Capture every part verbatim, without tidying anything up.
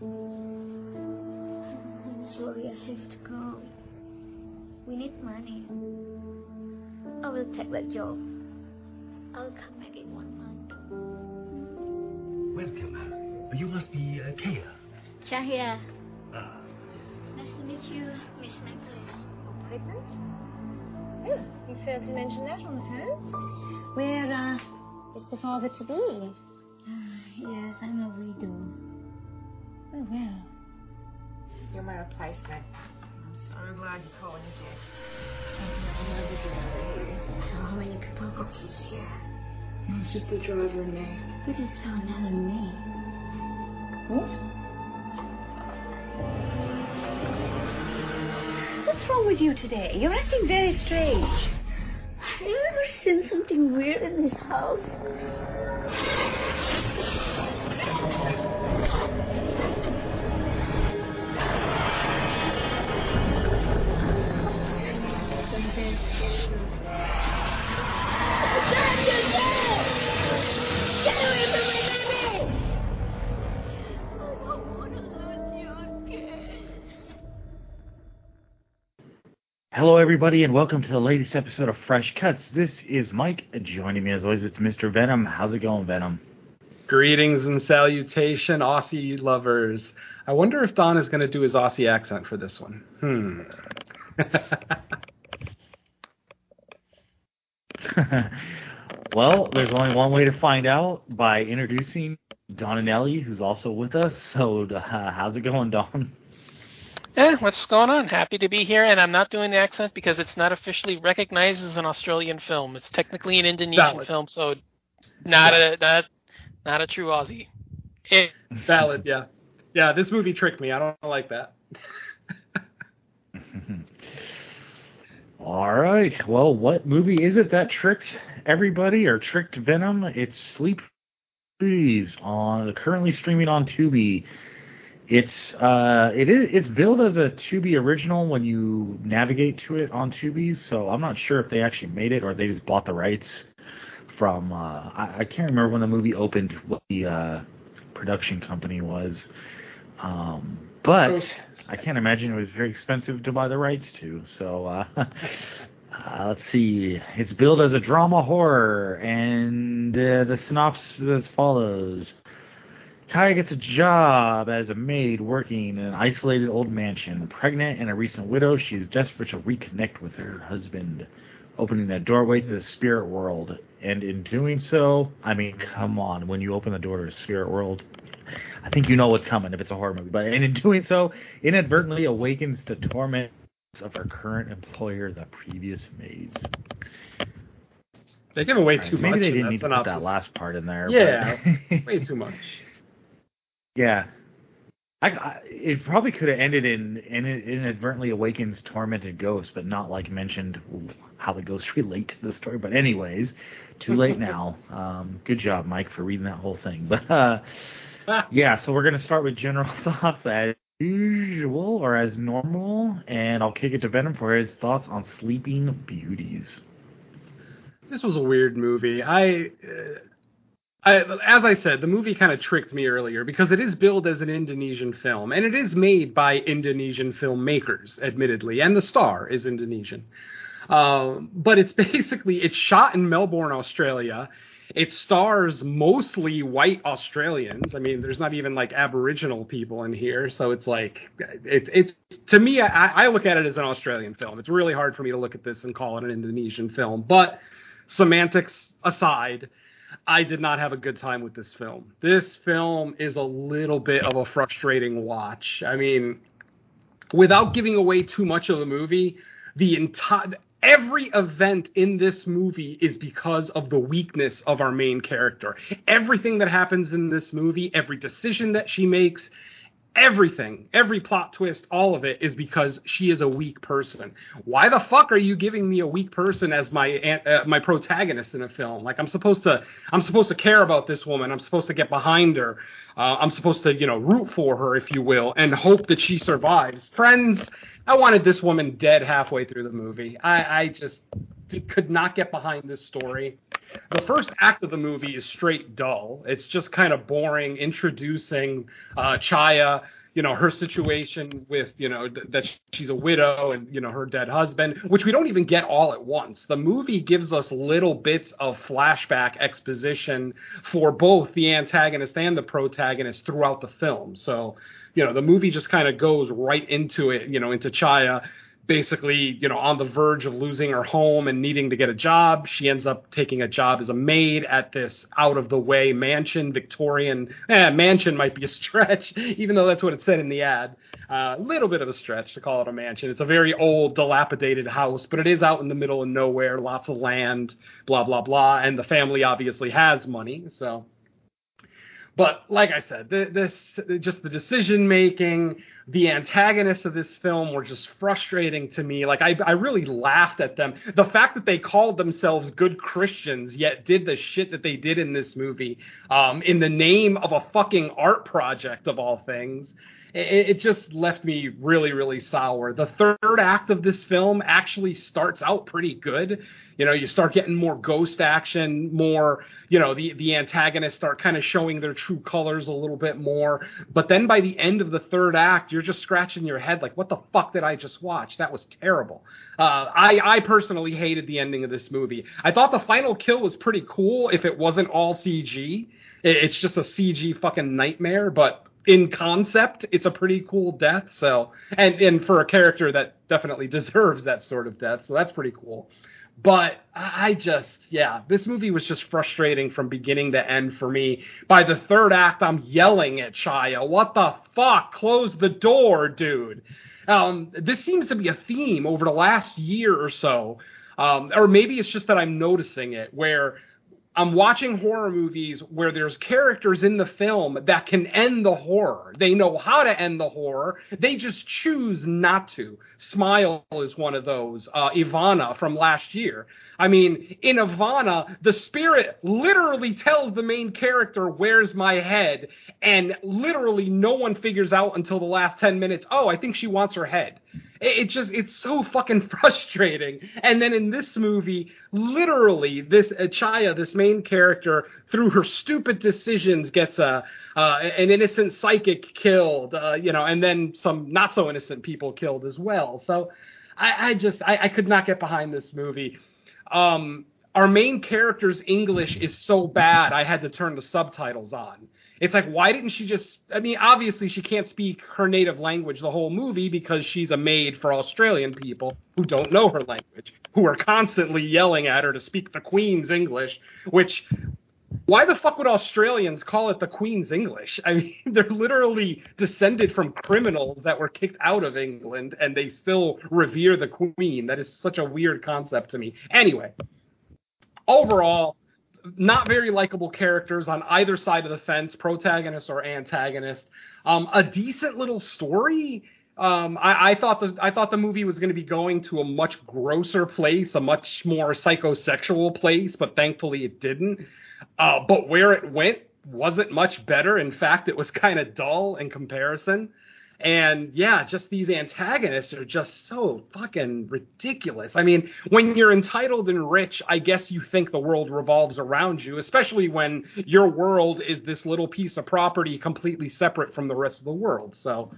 I'm sorry, I have to go. We need money. I will take that job. I'll come back in one month. Welcome. You must be uh, Kaya. Chahia. Ah. Nice to meet you, Miss Nicholas. Pregnant? Oh, you failed to mention that on the phone. Where uh, is the father to be? Uh, yes, I'm a widow. Oh, well. You're my replacement. I'm so glad you're calling it death. So many people got you here. It's just the driver and me. You can sound another me. What? What's wrong with you today? You're acting very strange. Have you ever seen something weird in this house? Hello, everybody, and welcome to the latest episode of Fresh Cuts. This is Mike. Joining me, as always, it's Mister Venom. How's it going, Venom? Greetings and salutation, Aussie lovers. I wonder if Don is going to do his Aussie accent for this one. Hmm. Well, there's only one way to find out, by introducing Don and Ellie, who's also with us. So uh, how's it going, Don? Eh, what's going on? Happy to be here, and I'm not doing the accent because it's not officially recognized as an Australian film. It's technically an Indonesian Valid. film, so not a not, not a true Aussie. Eh. Valid, yeah. Yeah, this movie tricked me. I don't like that. All right. Well, what movie is it that tricked everybody or tricked Venom? It's Sleeping Beauties, on currently streaming on Tubi. It's uh it is it's billed as a Tubi original when you navigate to it on Tubi, so I'm not sure if they actually made it or they just bought the rights from uh I, I can't remember when the movie opened, what the uh production company was. Um but I can't imagine it was very expensive to buy the rights to. So uh, uh let's see. It's billed as a drama horror, and uh, the synopsis is as follows. Kaya gets a job as a maid working in an isolated old mansion. Pregnant and a recent widow, she is desperate to reconnect with her husband, opening a doorway to the spirit world. And in doing so, I mean, come on, when you open the door to the spirit world, I think you know what's coming if it's a horror movie. But and in doing so, inadvertently awakens the torments of her current employer, the previous maids. They give away right, too maybe much. Maybe they didn't need to put that last part in there. Yeah, but way too much. Yeah, I, I, it probably could have ended in, in inadvertently awakens tormented ghosts, but not like mentioned ooh, how the ghosts relate to the story. But anyways, too late now. Um, good job, Mike, for reading that whole thing. But uh, yeah, so we're going to start with general thoughts as usual or as normal, and I'll kick it to Venom for his thoughts on Sleeping Beauties. This was a weird movie. I... Uh... I, as I said, the movie kind of tricked me earlier because it is billed as an Indonesian film, and it is made by Indonesian filmmakers, admittedly, and the star is Indonesian. Um, but it's basically, it's shot in Melbourne, Australia. It stars mostly white Australians. I mean, there's not even like Aboriginal people in here. So it's like, it's, it's to me, I, I look at it as an Australian film. It's really hard for me to look at this and call it an Indonesian film, but semantics aside, I did not have a good time with this film. This film is a little bit of a frustrating watch. I mean, without giving away too much of the movie, the entire every event in this movie is because of the weakness of our main character. Everything that happens in this movie, every decision that she makes, everything, every plot twist, all of it is because she is a weak person. Why the fuck are you giving me a weak person as my uh, my protagonist in a film? Like, I'm supposed to, I'm supposed to care about this woman. I'm supposed to get behind her. Uh, I'm supposed to, you know, root for her, if you will, and hope that she survives. Friends, I wanted this woman dead halfway through the movie. I, I just could not get behind this story. The first act of the movie is straight dull. It's just kind of boring, introducing uh, Chaya, you know, her situation with, you know, th- that she's a widow and, you know, her dead husband, which we don't even get all at once. The movie gives us little bits of flashback exposition for both the antagonist and the protagonist throughout the film. So, you know, the movie just kind of goes right into it, you know, into Chaya. Basically, you know, on the verge of losing her home and needing to get a job. She ends up taking a job as a maid at this out-of-the-way mansion, Victorian. Eh, mansion might be a stretch, even though that's what it said in the ad. A uh, little bit of a stretch to call it a mansion. It's a very old, dilapidated house, but it is out in the middle of nowhere, lots of land, blah, blah, blah. And the family obviously has money, so... But like I said, the, this just the decision making, the antagonists of this film were just frustrating to me. Like I, I really laughed at them. The fact that they called themselves good Christians yet did the shit that they did in this movie, um, in the name of a fucking art project of all things. It just left me really, really sour. The third act of this film actually starts out pretty good. You know, you start getting more ghost action, more, you know, the, the antagonists start kind of showing their true colors a little bit more. But then by the end of the third act, you're just scratching your head like, what the fuck did I just watch? That was terrible. Uh, I, I personally hated the ending of this movie. I thought the final kill was pretty cool if it wasn't all C G. It's just a C G fucking nightmare, but... in concept, it's a pretty cool death. So, and, and for a character that definitely deserves that sort of death. So that's pretty cool. But I just, yeah, this movie was just frustrating from beginning to end for me. By the third act, I'm yelling at Chaya, what the fuck? Close the door, dude. Um, this seems to be a theme over the last year or so. Um, or maybe it's just that I'm noticing it where I'm watching horror movies where there's characters in the film that can end the horror. They know how to end the horror. They just choose not to. Smile is one of those. Uh, Ivana from last year. I mean, in Ivana, the spirit literally tells the main character, where's my head? And literally no one figures out until the last ten minutes, oh, I think she wants her head. It just, it's so fucking frustrating. And then in this movie, literally, this Chaya, this main character, through her stupid decisions, gets a uh, an innocent psychic killed, uh, you know, and then some not so innocent people killed as well. So I, I just, I, I could not get behind this movie. Um, our main character's English is so bad, I had to turn the subtitles on. It's like, why didn't she just, I mean, obviously she can't speak her native language the whole movie because she's a maid for Australian people who don't know her language, who are constantly yelling at her to speak the Queen's English, which, why the fuck would Australians call it the Queen's English? I mean, they're literally descended from criminals that were kicked out of England and they still revere the Queen. That is such a weird concept to me. Anyway, overall, not very likable characters on either side of the fence, protagonist or antagonist. Um, a decent little story. Um, I, I thought the I thought the movie was going to be going to a much grosser place, a much more psychosexual place, but thankfully it didn't. Uh, but where it went wasn't much better. In fact, it was kind of dull in comparison. And yeah, just these antagonists are just so fucking ridiculous. I mean, when you're entitled and rich, I guess you think the world revolves around you, especially when your world is this little piece of property completely separate from the rest of the world. So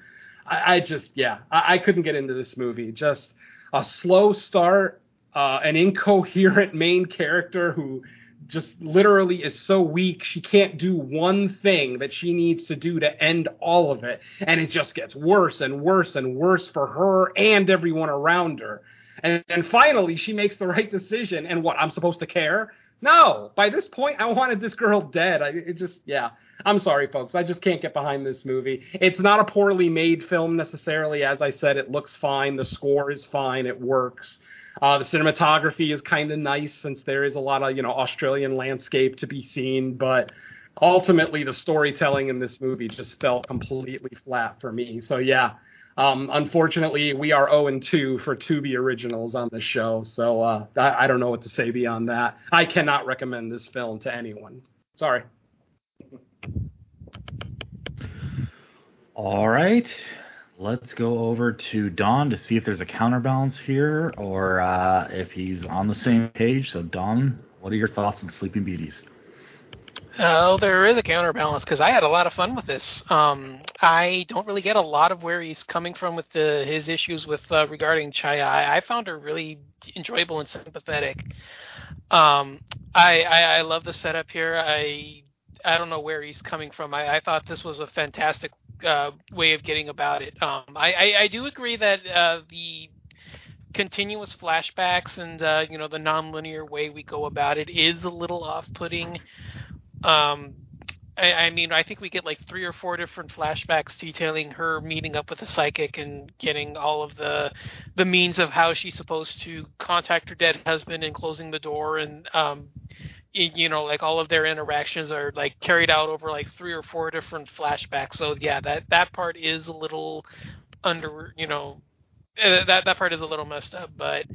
I, I just, yeah, I, I couldn't get into this movie. Just a slow start, uh, an incoherent main character who just literally is so weak, she can't do one thing that she needs to do to end all of it. And it just gets worse and worse and worse for her and everyone around her. And, and finally, she makes the right decision. And what, I'm supposed to care? No, by this point, I wanted this girl dead. I, it just, yeah. I'm sorry, folks. I just can't get behind this movie. It's not a poorly made film necessarily. As I said, it looks fine. The score is fine. It works. Uh, the cinematography is kind of nice since there is a lot of, you know, Australian landscape to be seen. But ultimately, the storytelling in this movie just fell completely flat for me. So, yeah, um, unfortunately, we are oh and two for Tubi originals on this show. So uh, I, I don't know what to say beyond that. I cannot recommend this film to anyone. Sorry. All right. Let's go over to Don to see if there's a counterbalance here or uh, if he's on the same page. So, Don, What are your thoughts on Sleeping Beauties? Oh, there is a counterbalance, because I had a lot of fun with this. Um, I don't really get a lot of where he's coming from with the, his issues with uh, regarding Chaya. I, I found her really enjoyable and sympathetic. Um, I, I, I love the setup here. I I don't know where he's coming from. I, I thought this was a fantastic uh, way of getting about it. Um, I, I, I do agree that uh, the continuous flashbacks and uh, you know, the nonlinear way we go about it is a little off-putting. Um, I, I mean, I think we get like three or four different flashbacks detailing her meeting up with a psychic and getting all of the the means of how she's supposed to contact her dead husband and closing the door, and um, it, you know, like all of their interactions are like carried out over like three or four different flashbacks. So yeah, that that part is a little under, you know, that that part is a little messed up, but.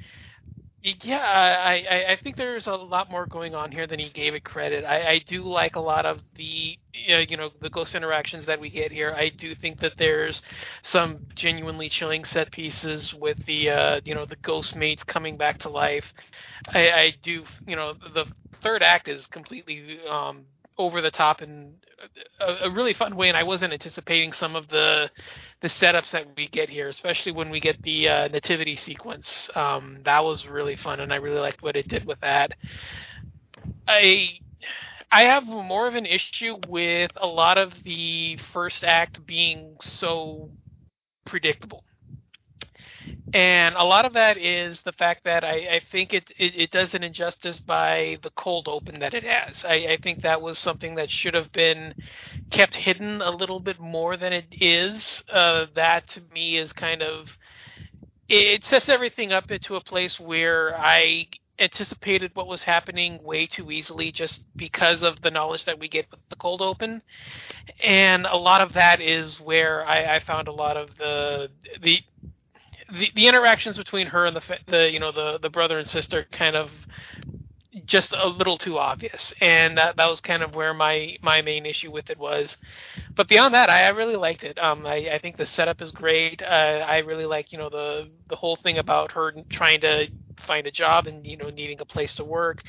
Yeah, I, I, I think there's a lot more going on here than he gave it credit. I, I do like a lot of the, uh, you know, the ghost interactions that we get here. I do think that there's some genuinely chilling set pieces with the, uh, you know, the ghost maids coming back to life. I, I do, you know, the third act is completely um, over the top in a, a really fun way, and I wasn't anticipating some of the the setups that we get here, especially when we get the uh, nativity sequence. Um, that was really fun, and I really liked what it did with that. I I have more of an issue with a lot of the first act being so predictable. And a lot of that is the fact that I, I think it, it, it does an injustice by the cold open that it has. I, I think that was something that should have been kept hidden a little bit more than it is. Uh, that to me is kind of, it, it sets everything up into a place where I anticipated what was happening way too easily just because of the knowledge that we get with the cold open. And a lot of that is where I, I found a lot of the the... The, the interactions between her and the, the you know the, the brother and sister kind of just a little too obvious, and that, that was kind of where my, my main issue with it was. But beyond that, I, I really liked it. Um, I, I think the setup is great. Uh, I really like you know the the whole thing about her trying to find a job and you know needing a place to work.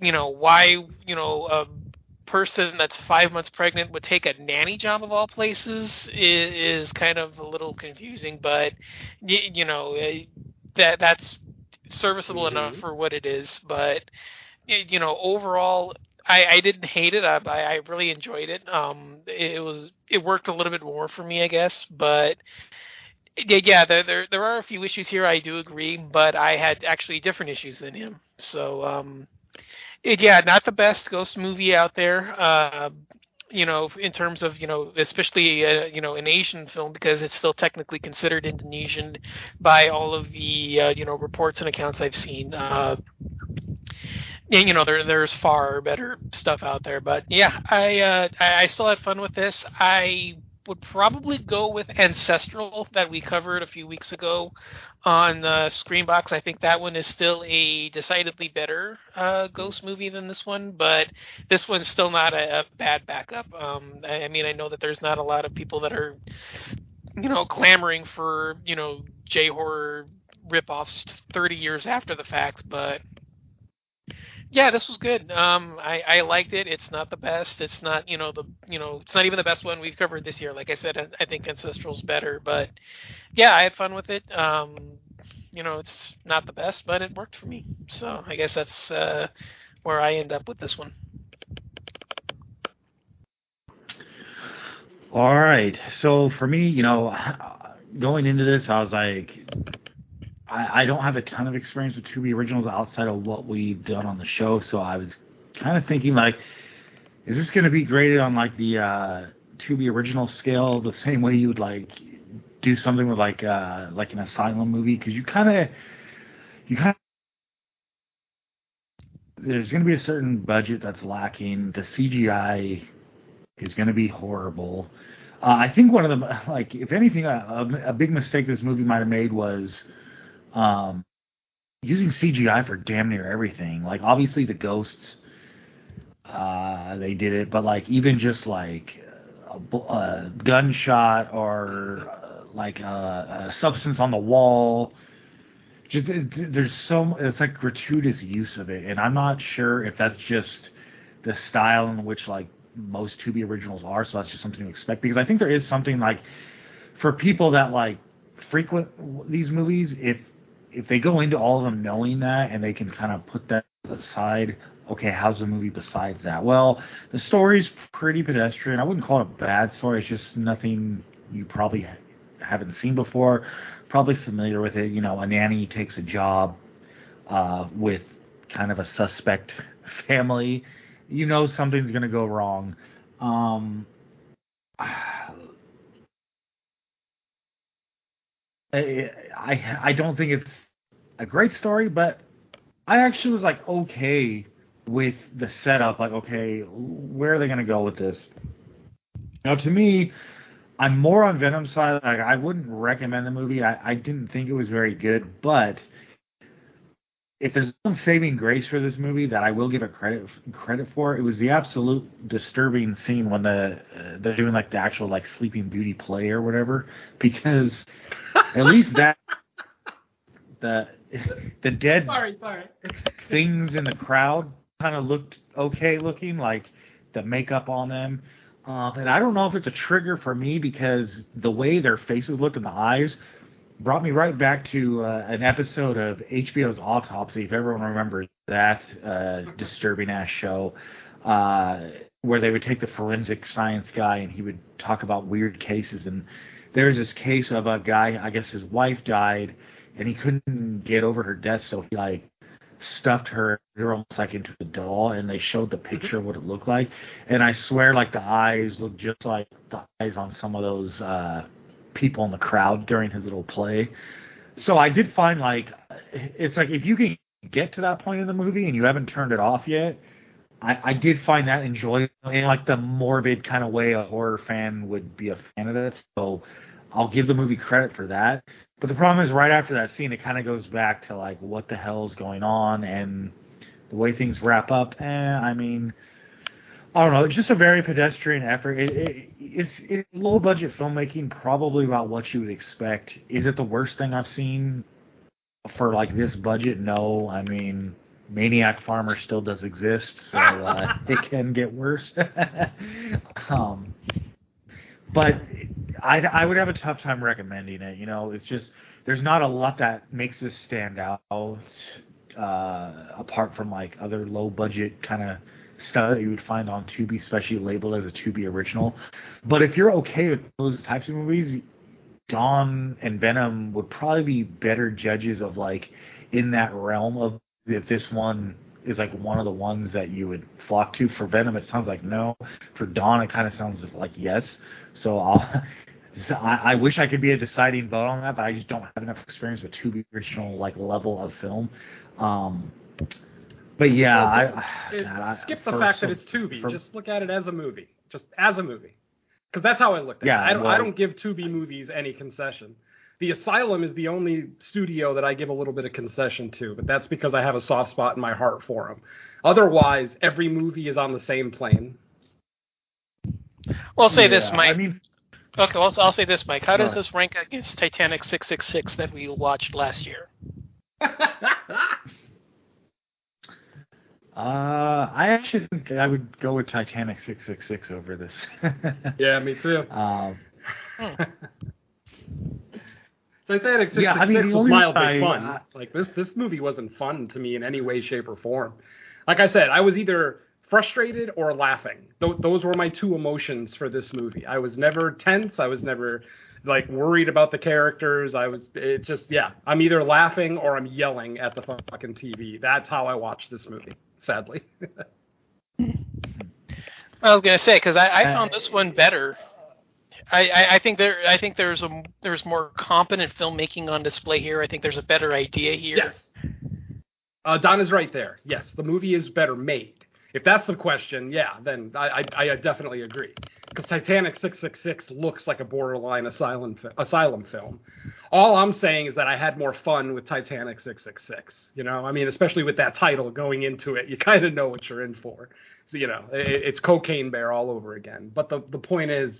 You know why you know. Uh, person that's five months pregnant would take a nanny job of all places is, is kind of a little confusing, but y- you know that that's serviceable mm-hmm. enough for what it is. But you know overall I, I didn't hate it. I, I really enjoyed it. Um, it was it worked a little bit more for me, I guess, but yeah, there there, there are a few issues here. I do agree, but I had actually different issues than him. So um It, yeah, not the best ghost movie out there, uh, you know, in terms of, you know, especially, uh, you know, an Asian film, because it's still technically considered Indonesian by all of the, uh, you know, reports and accounts I've seen. Uh, and, you know, there there's far better stuff out there. But, yeah, I, uh, I, I still had fun with this. I would probably go with Ancestral that we covered a few weeks ago on the Screenbox. I think that one is still a decidedly better uh, ghost movie than this one, but this one's still not a, a bad backup. Um, I, I mean, I know that there's not a lot of people that are, you know, clamoring for, you know, J-horror ripoffs thirty years after the fact, but yeah, this was good. Um, I, I liked it. It's not the best. It's not, you know, the you know, it's not even the best one we've covered this year. Like I said, I, I think Ancestral's better. But yeah, I had fun with it. Um, you know, it's not the best, but it worked for me. So I guess that's uh, where I end up with this one. All right. So for me, you know, going into this, I was like, I don't have a ton of experience with Tubi Originals outside of what we've done on the show, so I was kind of thinking, like, is this going to be graded on, like, the uh, Tubi Original scale the same way you would, like, do something with, like, uh, like an asylum movie? Because you kind of, you kind of, there's going to be a certain budget that's lacking. The C G I is going to be horrible. Uh, I think one of the, like, if anything, a, a big mistake this movie might have made was Um, using C G I for damn near everything. Like, obviously the ghosts, uh, they did it, but, like, even just, like, a, a gunshot or, uh, like, a, a substance on the wall, Just there's so it's like gratuitous use of it, and I'm not sure if that's just the style in which like most Tubi originals are. So that's just something to expect, because I think there is something like for people that like frequent these movies, if if they go into all of them knowing that and they can kind of put that aside. Okay, how's the movie besides that? Well, the story's pretty pedestrian. I wouldn't call it a bad story. It's just nothing you probably ha- haven't seen before. Probably familiar with it. You know, a nanny takes a job uh, with kind of a suspect family. You know something's going to go wrong. Um, I, I, I don't think it's a great story, but I actually was like, okay with the setup, like, okay, where are they going to go with this? Now, to me, I'm more on Venom's side. Like, I wouldn't recommend the movie. I, I didn't think it was very good, but if there's one saving grace for this movie that I will give it credit credit for, it was the absolute disturbing scene when the uh, they're doing, like, the actual, like, Sleeping Beauty play or whatever, because at least that the, the dead sorry, sorry. things in the crowd kind of looked okay looking, like the makeup on them. Uh, and I don't know if it's a trigger for me, because the way their faces looked and the eyes brought me right back to uh, an episode of H B O's Autopsy, if everyone remembers that uh, disturbing-ass show, uh, where they would take the forensic science guy and he would talk about weird cases. And there's this case of a guy, I guess his wife died, and he couldn't get over her death, so he, like, stuffed her almost like into a doll, and they showed the picture of what it looked like, and I swear, like, the eyes look just like the eyes on some of those uh people in the crowd during his little play. So I did find, like, it's like if you can get to that point in the movie and you haven't turned it off yet, I, I did find that enjoyable in, like, the morbid kind of way a horror fan would be a fan of that. So I'll give the movie credit for that. But the problem is, right after that scene, it kind of goes back to, like, what the hell's going on, and the way things wrap up. Eh, I mean, I don't know. It's just a very pedestrian effort. It, it, it's, it's low-budget filmmaking, probably about what you would expect. Is it the worst thing I've seen for, like, this budget? No. I mean, Maniac Farmer still does exist, so uh, it can get worse. um, but... I, I would have a tough time recommending it. You know, it's just there's not a lot that makes this stand out uh, apart from, like, other low budget kind of stuff that you would find on Tubi, especially labeled as a Tubi original. But if you're okay with those types of movies, Dawn and Venom would probably be better judges of, like, in that realm of if this one is, like, one of the ones that you would flock to. For Venom, it sounds like no. For Dawn, it kind of sounds like yes. So I'll, so I, I wish I could be a deciding vote on that, but I just don't have enough experience with Tubi original, like, level of film. Um, but yeah, well, I, it, I skip the fact some, that it's Tubi. For, just look at it as a movie, just as a movie, because that's how I looked at yeah, it. I don't, well, I don't give Tubi movies any concession. The Asylum is the only studio that I give a little bit of concession to, but that's because I have a soft spot in my heart for them. Otherwise, every movie is on the same plane. Well, I'll say yeah, this, Mike. I mean, okay, well, I'll say this, Mike. How does this rank against Titanic six six six that we watched last year? uh, I actually think I would go with Titanic six six six over this. Yeah, me too. Um, hmm. Titanic six six six yeah, I mean, was mildly I, fun. I, like this, this movie wasn't fun to me in any way, shape, or form. Like I said, I was either frustrated or laughing. Th- those were my two emotions for this movie. I was never tense. I was never, like, worried about the characters. I was. It's just yeah. I'm either laughing or I'm yelling at the fucking T V. That's how I watched this movie. Sadly. I was gonna say, because I, I found this one better. I, I think there. I think there's a there's more competent filmmaking on display here. I think there's a better idea here. Yes, uh, Don is right there. Yes, the movie is better made. If that's the question, yeah, then I I, I definitely agree. Because Titanic six six six looks like a borderline asylum fi- asylum film. All I'm saying is that I had more fun with Titanic six six six. You know, I mean, especially with that title going into it, you kind of know what you're in for. So, you know, it, it's Cocaine Bear all over again. But the the point is,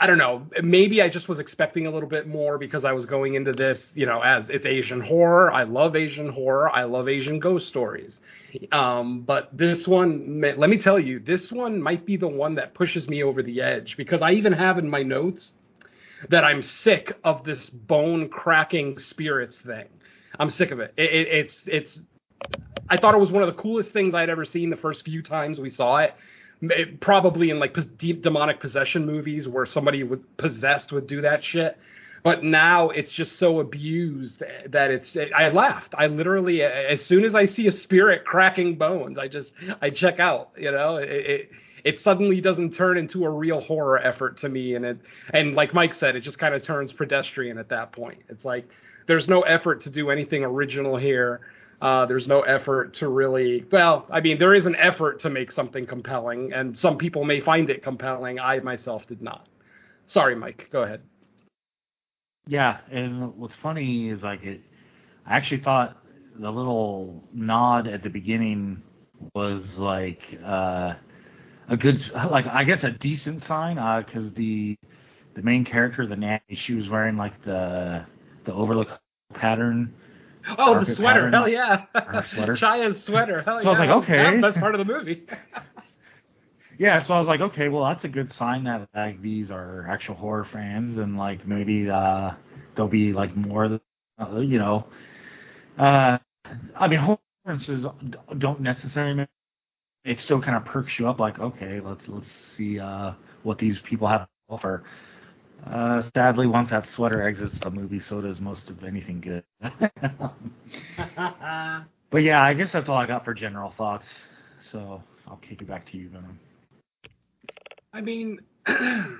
I don't know, maybe I just was expecting a little bit more because I was going into this, you know, as it's Asian horror. I love Asian horror. I love Asian ghost stories. Um, but this one, let me tell you, this one might be the one that pushes me over the edge, because I even have in my notes that I'm sick of this bone cracking spirits thing. I'm sick of it. it, it it's it's. I thought it was one of the coolest things I'd ever seen the first few times we saw it. It, probably in like deep demonic possession movies where somebody was possessed would do that shit, but now it's just so abused that it's it, I laughed. I literally, as soon as I see a spirit cracking bones, I just I check out. You know, it it, it suddenly doesn't turn into a real horror effort to me, and it and like Mike said, it just kind of turns pedestrian at that point. It's like there's no effort to do anything original here. Uh, there's no effort to really, well, I mean, there is an effort to make something compelling, and some people may find it compelling. I myself did not. Sorry, Mike, go ahead. Yeah, and what's funny is like it, I actually thought the little nod at the beginning was like uh, a good, like I guess a decent sign, because uh, the the main character, the nanny, she was wearing like the the overlook pattern. Oh, the sweater. Hell yeah. Her sweater. Chaya's sweater. Hell yeah. So I was like, okay. That's the best part of the movie. Yeah, so I was like, okay, well, that's a good sign that like these are actual horror fans, and like maybe uh, there'll be like more, uh, you know. Uh, I mean, horror references don't necessarily make it, it still kind of perks you up like, okay, let's let's see uh, what these people have to offer. Uh, sadly, once that sweater exits the movie, so does most of anything good. But yeah, I guess that's all I got for general thoughts. So I'll kick it back to you, Venom. I mean, I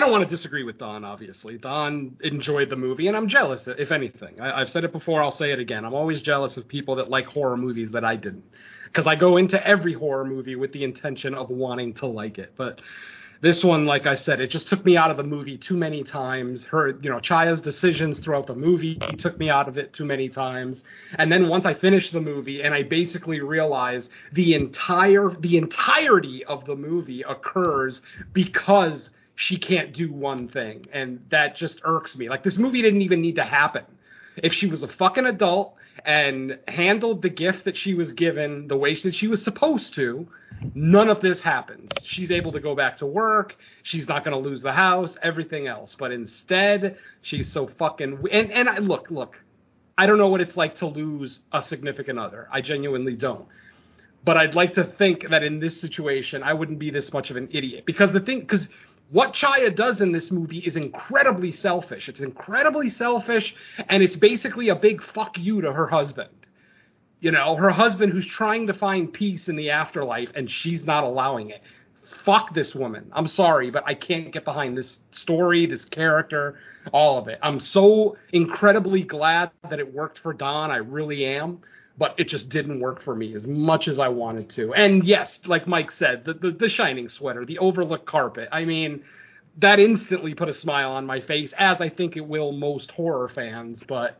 don't want to disagree with Don, obviously. Don enjoyed the movie, and I'm jealous, if anything. I, I've said it before, I'll say it again. I'm always jealous of people that like horror movies that I didn't. Because I go into every horror movie with the intention of wanting to like it, but... this one, like I said, it just took me out of the movie too many times. Her, you know, Chaya's decisions throughout the movie took me out of it too many times. And then once I finished the movie and I basically realized the entire, the entirety of the movie occurs because she can't do one thing. And that just irks me. Like, this movie didn't even need to happen. If she was a fucking adult and handled the gift that she was given the way that she was supposed to, none of this happens. She's able to go back to work. She's not going to lose the house, everything else. But instead, she's so fucking... And, and I, look, look, I don't know what it's like to lose a significant other. I genuinely don't. But I'd like to think that in this situation, I wouldn't be this much of an idiot. Because the thing... because. What Chaya does in this movie is incredibly selfish. It's incredibly selfish, and it's basically a big fuck you to her husband. You know, her husband who's trying to find peace in the afterlife, and she's not allowing it. Fuck this woman. I'm sorry, but I can't get behind this story, this character, all of it. I'm so incredibly glad that it worked for Don. I really am. But it just didn't work for me as much as I wanted to. And yes, like Mike said, the, the, the shining sweater, the overlook carpet. I mean, that instantly put a smile on my face, as I think it will most horror fans. But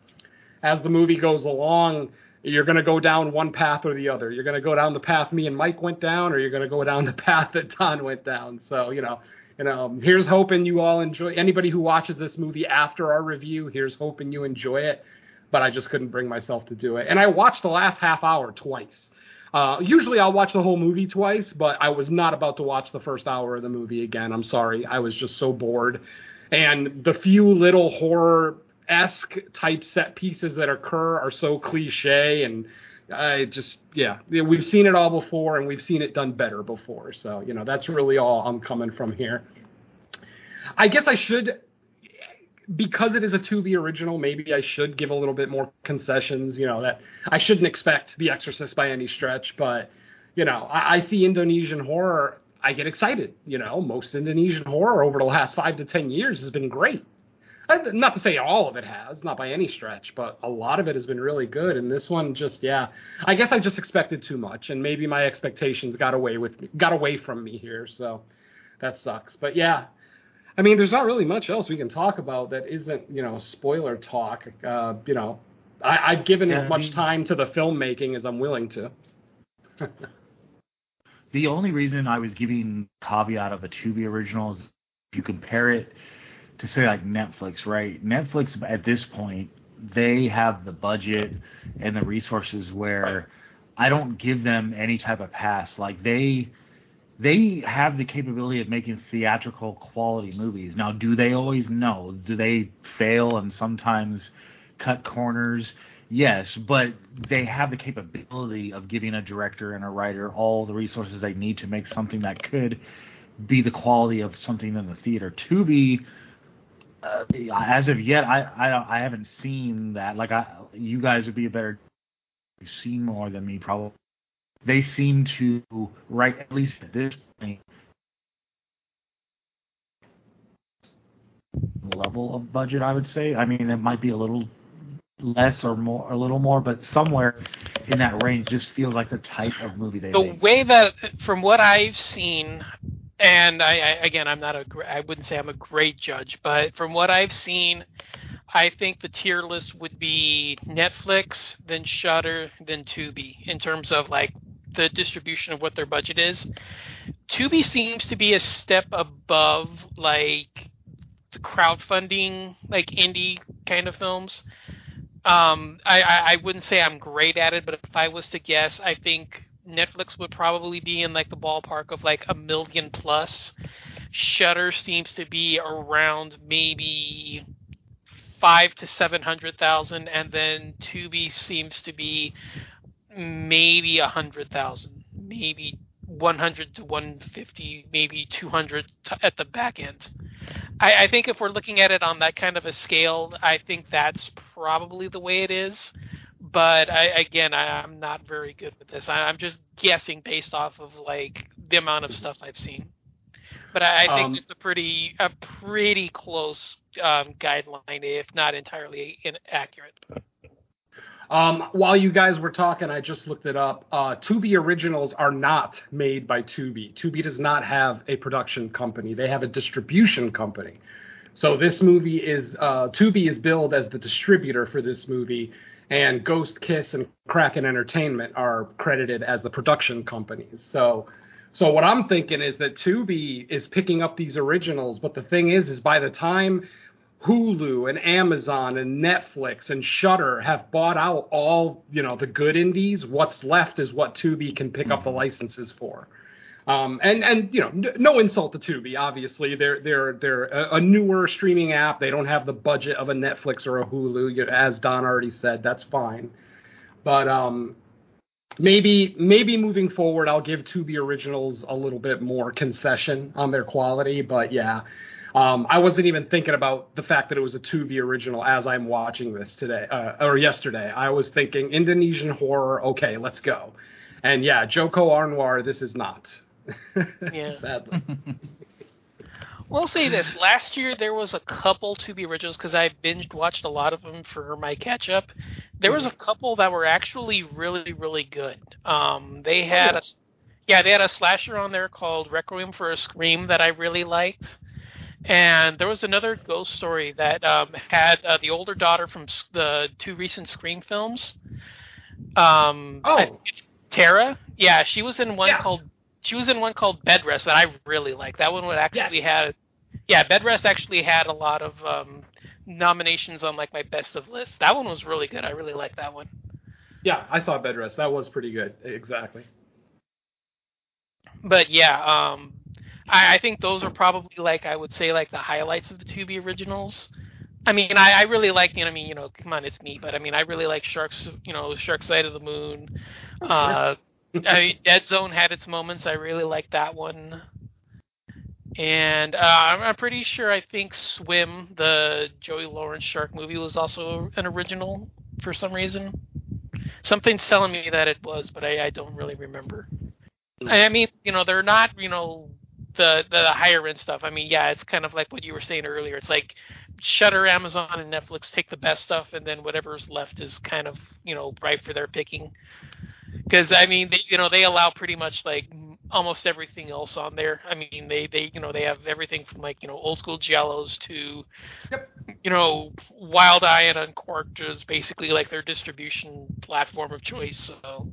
as the movie goes along, you're going to go down one path or the other. You're going to go down the path me and Mike went down, or you're going to go down the path that Don went down. So, you know, you know, here's hoping you all enjoy. Anybody who watches this movie after our review, here's hoping you enjoy it. But I just couldn't bring myself to do it. And I watched the last half hour twice. Uh, usually I'll watch the whole movie twice, but I was not about to watch the first hour of the movie again. I'm sorry. I was just so bored. And the few little horror-esque type set pieces that occur are so cliche. And I just, yeah, we've seen it all before, and we've seen it done better before. So, you know, that's really all I'm coming from here. I guess I should... because it is a Tubi original, maybe I should give a little bit more concessions, you know, that I shouldn't expect The Exorcist by any stretch. But, you know, I, I see Indonesian horror, I get excited. You know, most Indonesian horror over the last five to ten years has been great. I, not to say all of it has, not by any stretch, but a lot of it has been really good. And this one just, yeah, I guess I just expected too much. And maybe my expectations got away with me, got away from me here. So that sucks. But, yeah. I mean, there's not really much else we can talk about that isn't, you know, spoiler talk. Uh, you know, I, I've given yeah, as much time to the filmmaking as I'm willing to. The only reason I was giving caveat of a Tubi original is you compare it to, say, like Netflix, right? Netflix, at this point, they have the budget and the resources where I don't give them any type of pass. Like, they they have the capability of making theatrical quality movies. Now, do they always know? Do they fail and sometimes cut corners? Yes, but they have the capability of giving a director and a writer all the resources they need to make something that could be the quality of something in the theater. Tubi, uh, as of yet, I, I I haven't seen that. Like, I, you guys would be a better – seen more than me probably. They seem to write, at least at this point, level of budget, I would say. I mean, it might be a little less or more, a little more, but somewhere in that range just feels like the type of movie they the make. The way that, from what I've seen, and I, I again, I'm not a, I wouldn't say I'm a great judge, but from what I've seen, I think the tier list would be Netflix, then Shudder, then Tubi, in terms of like the distribution of what their budget is. Tubi seems to be a step above like the crowdfunding, like indie kind of films. Um, I, I, I wouldn't say I'm great at it, but if I was to guess, I think Netflix would probably be in like the ballpark of like a million plus. Shudder seems to be around maybe five to seven hundred thousand, and then Tubi seems to be maybe a hundred thousand, maybe one hundred to one fifty, maybe two hundred at the back end. I, I think if we're looking at it on that kind of a scale, I think that's probably the way it is. But I, again, I, I'm not very good with this. I, I'm just guessing based off of like the amount of stuff I've seen. But I, I think um, it's a pretty a pretty close um, guideline, if not entirely inaccurate. Um, while you guys were talking, I just looked it up. Uh, Tubi originals are not made by Tubi. Tubi does not have a production company. They have a distribution company. So this movie is uh, Tubi is billed as the distributor for this movie, and Ghost Kiss and Kraken Entertainment are credited as the production companies. So, so what I'm thinking is that Tubi is picking up these originals, but the thing is, is by the time Hulu and Amazon and Netflix and Shudder have bought out all, you know, the good indies, what's left is what Tubi can pick up the licenses for. Um, and, and, you know, n- no insult to Tubi, obviously. They're, they're, they're a, a newer streaming app. They don't have the budget of a Netflix or a Hulu. You know, as Don already said, that's fine. But um, maybe maybe moving forward, I'll give Tubi originals a little bit more concession on their quality. But, yeah, um, I wasn't even thinking about the fact that it was a Tubi original as I'm watching this today uh, or yesterday. I was thinking Indonesian horror. OK, let's go. And, yeah, Joko Anwar, this is not. Yeah. Sadly. We'll say this. Last year there was a couple Tubi originals because I binged watched a lot of them for my catch up. There was a couple that were actually really, really good. Um, they had a yeah, they had a slasher on there called Requiem for a Scream that I really liked, and there was another ghost story that um, had uh, the older daughter from the two recent Scream films. Um, oh, Tara. Yeah, she was in one yeah. called. She was in one called Bedrest that I really liked. That one would actually yes. had, yeah, Bedrest actually had a lot of um, nominations on like my best of list. That one was really good. I really liked that one. Yeah, I saw Bedrest. That was pretty good. Exactly. But yeah, um, I, I think those are probably like I would say like the highlights of the Tubi originals. I mean, I, I really like, you know, I mean, you know, come on, it's me, but I mean, I really like Sharks, you know, Shark Side of the Moon. Uh, I mean, Dead Zone had its moments. I really liked that one, and uh, I'm, I'm pretty sure I think Swim, the Joey Lawrence shark movie, was also an original for some reason. Something's telling me that it was, but I, I don't really remember. I mean, you know, they're not, you know, the the higher end stuff. I mean, yeah, it's kind of like what you were saying earlier. It's like Shudder, Amazon, and Netflix take the best stuff, and then whatever's left is kind of, you know, ripe for their picking. Because, I mean, they, you know, they allow pretty much, like, almost everything else on there. I mean, they, they you know, they have everything from, like, you know, old school giallos to, yep. you know, Wild Eye and Uncorked is basically, like, their distribution platform of choice. So,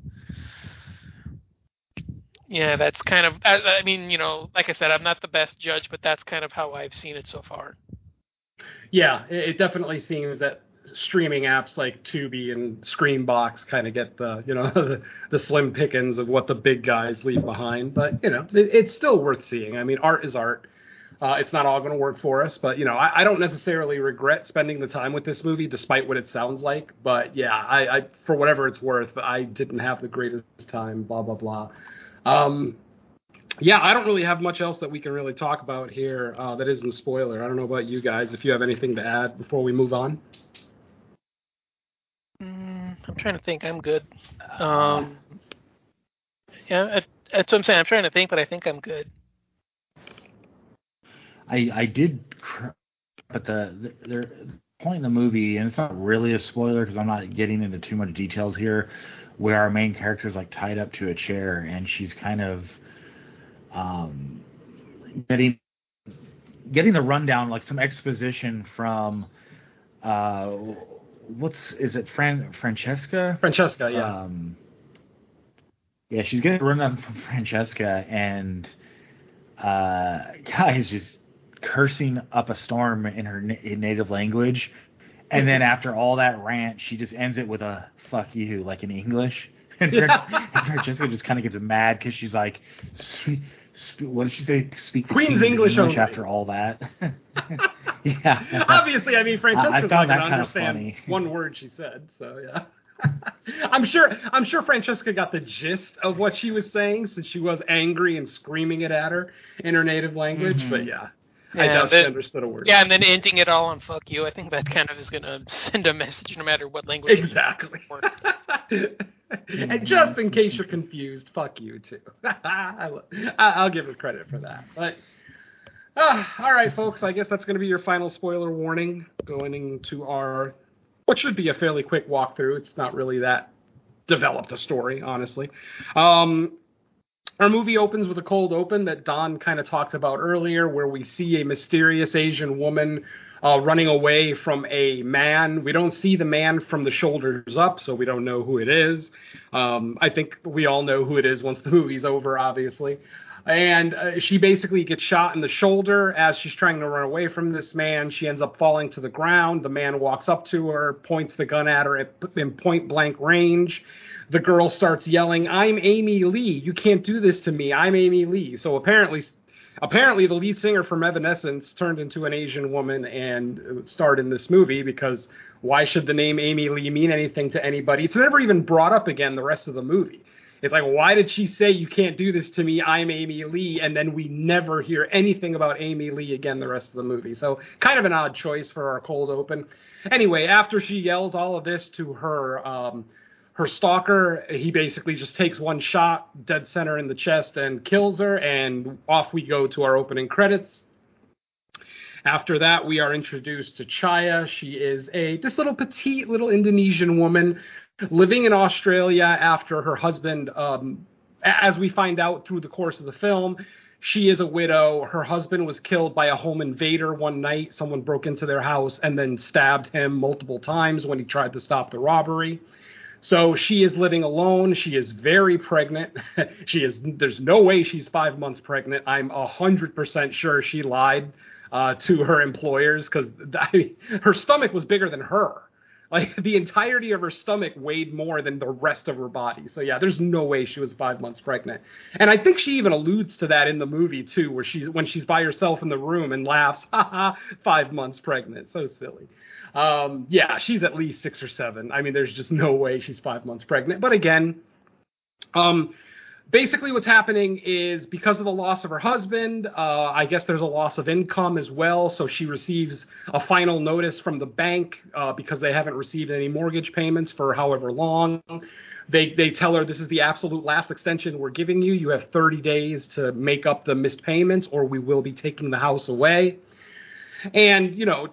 Yeah, that's kind of, I, I mean, you know, like I said, I'm not the best judge, but that's kind of how I've seen it so far. Yeah, it, it definitely seems that streaming apps like Tubi and Screambox kind of get the, you know, the, the slim pickings of what the big guys leave behind. But, you know, it, it's still worth seeing. I mean, art is art. Uh, it's not all going to work for us, but, you know, I, I don't necessarily regret spending the time with this movie, despite what it sounds like. But, yeah, I, I for whatever it's worth, I didn't have the greatest time, blah, blah, blah. Um, yeah, I don't really have much else that we can really talk about here uh, that isn't a spoiler. I don't know about you guys, if you have anything to add before we move on. Mm, I'm trying to think. I'm good. Um, yeah, that's what I'm saying. I'm trying to think, but I think I'm good. I, I did, cr- but the, the, the point in the movie, and it's not really a spoiler because I'm not getting into too much details here, where our main character is like tied up to a chair and she's kind of um, getting getting the rundown, like some exposition from uh, what's is it Fran- Francesca? Francesca, yeah. Um, yeah, she's getting a rundown from Francesca, and uh, guys just. cursing up a storm in her na- in native language, and then after all that rant, she just ends it with a "fuck you," like in English. And, yeah. and Francesca just kind of gets mad because she's like, sp- sp- "What did she say? Speak Queen's English, English after all that." Yeah, obviously, I mean, Francesca's not going to understand one word she said, so yeah. I'm sure I'm sure Francesca got the gist of what she was saying, since she was angry and screaming it at her in her native language. Mm-hmm. But yeah. Yeah, I doubt then, she understood a word. Yeah, and then ending it all on "fuck you," I think that kind of is going to send a message no matter what language. Exactly. Mm-hmm. And just in case you're confused, "fuck you" too. I'll give her credit for that. But uh, all right, folks, I guess that's going to be your final spoiler warning going into our, what should be a fairly quick walkthrough. It's not really that developed a story, honestly. Um... Our movie opens with a cold open that Don kind of talked about earlier, where we see a mysterious Asian woman uh, running away from a man. We don't see the man from the shoulders up, so we don't know who it is. Um, I think we all know who it is once the movie's over, obviously. And uh, she basically gets shot in the shoulder as she's trying to run away from this man. She ends up falling to the ground. The man walks up to her, points the gun at her at, in point-blank range. The girl starts yelling, "I'm Amy Lee. You can't do this to me. I'm Amy Lee." So apparently apparently the lead singer from Evanescence turned into an Asian woman and starred in this movie, because why should the name Amy Lee mean anything to anybody? It's never even brought up again the rest of the movie. It's like, why did she say, "you can't do this to me, I'm Amy Lee," and then we never hear anything about Amy Lee again the rest of the movie. So kind of an odd choice for our cold open. Anyway, after she yells all of this to her... Um, Her stalker, he basically just takes one shot, dead center in the chest, and kills her, and off we go to our opening credits. After that, we are introduced to Chaya. She is a this little petite little Indonesian woman living in Australia after her husband, um, as we find out through the course of the film, she is a widow. Her husband was killed by a home invader one night. Someone broke into their house and then stabbed him multiple times when he tried to stop the robbery. So she is living alone. She is very pregnant. She is. There's no way she's five months pregnant. I'm one hundred percent sure she lied uh, to her employers, because I mean, her stomach was bigger than her. Like, the entirety of her stomach weighed more than the rest of her body. So, yeah, there's no way she was five months pregnant. And I think she even alludes to that in the movie, too, where she's when she's by herself in the room and laughs, "ha ha, five months pregnant." So silly. Um, yeah, she's at least six or seven. I mean, there's just no way she's five months pregnant. But again, um, basically what's happening is, because of the loss of her husband, uh, I guess there's a loss of income as well. So she receives a final notice from the bank, uh, because they haven't received any mortgage payments for however long. They, they tell her, "this is the absolute last extension we're giving you. You have thirty days to make up the missed payments, or we will be taking the house away." And, you know,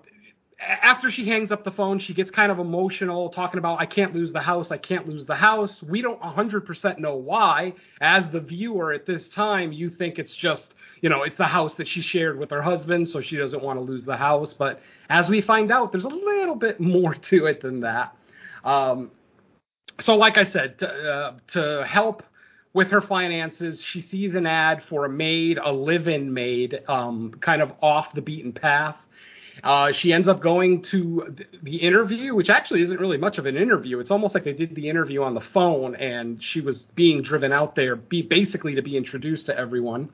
after she hangs up the phone, she gets kind of emotional, talking about, "I can't lose the house, I can't lose the house." We don't one hundred percent know why. As the viewer at this time, you think it's just, you know, it's the house that she shared with her husband, so she doesn't want to lose the house. But as we find out, there's a little bit more to it than that. Um, so like I said, to, uh, to help with her finances, she sees an ad for a maid, a live-in maid, um, kind of off the beaten path. Uh, she ends up going to the interview, which actually isn't really much of an interview. It's almost like they did the interview on the phone, and she was being driven out there be, basically to be introduced to everyone.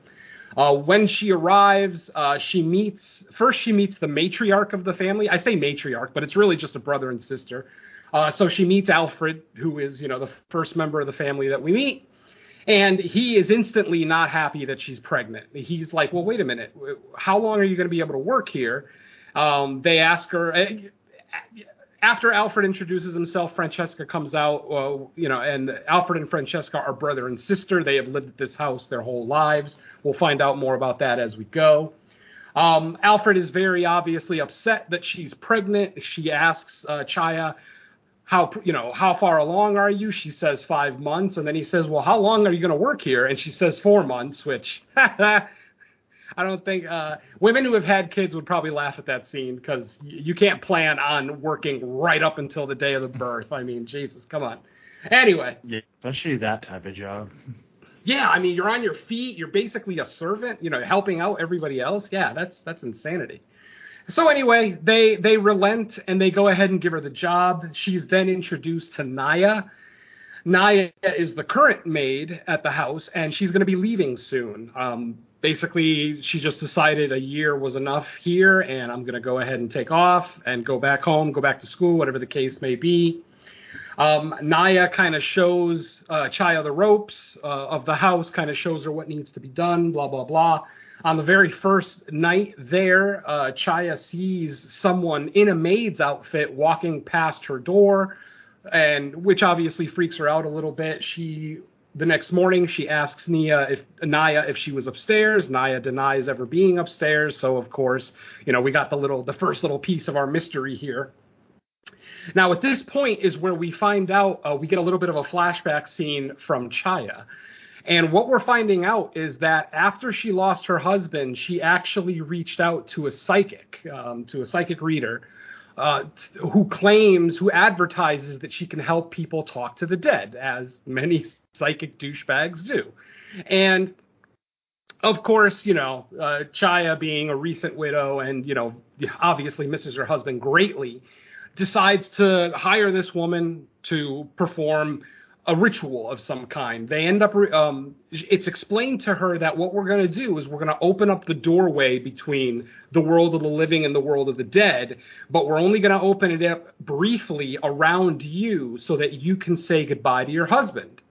Uh, when she arrives, uh, she meets first she meets the matriarch of the family. I say matriarch, but it's really just a brother and sister. Uh, so she meets Alfred, who is, you know, the first member of the family that we meet. And he is instantly not happy that she's pregnant. He's like, well, wait a minute. How long are you going to be able to work here? Um, they ask her uh, after Alfred introduces himself. Francesca comes out, uh, you know, and Alfred and Francesca are brother and sister. They have lived at this house their whole lives. We'll find out more about that as we go. Um, Alfred is very obviously upset that she's pregnant. She asks uh, Chaya, how, you know, how far along are you? She says five months. And then he says, well, how long are you going to work here? And she says four months, which I don't think uh, women who have had kids would probably laugh at that scene, because you can't plan on working right up until the day of the birth. I mean, Jesus, come on. Anyway. Yeah, especially that type of job. Yeah, I mean, you're on your feet. You're basically a servant, you know, helping out everybody else. Yeah, that's that's insanity. So anyway, they, they relent and they go ahead and give her the job. She's then introduced to Nia. Nia is the current maid at the house, and she's going to be leaving soon. Um, basically, she just decided a year was enough here, and I'm going to go ahead and take off and go back home, go back to school, whatever the case may be. Um, Nia kind of shows uh, Chaya the ropes uh, of the house, kind of shows her what needs to be done, blah, blah, blah. On the very first night there, uh, Chaya sees someone in a maid's outfit walking past her door, and which obviously freaks her out a little bit. She the next morning she asks Nia if Nia if she was upstairs. Nia denies ever being upstairs, so of course, you know, we got the little the first little piece of our mystery here. Now at this point is where we find out uh, we get a little bit of a flashback scene from Chaya. And what we're finding out is that after she lost her husband, she actually reached out to a psychic, um, to a psychic reader, uh, t- who claims, who advertises that she can help people talk to the dead, as many psychic douchebags do. And of course, you know, uh, Chaya, being a recent widow and, you know, obviously misses her husband greatly, decides to hire this woman to perform a ritual of some kind. They end up, um, it's explained to her that what we're going to do is we're going to open up the doorway between the world of the living and the world of the dead, but we're only going to open it up briefly around you so that you can say goodbye to your husband.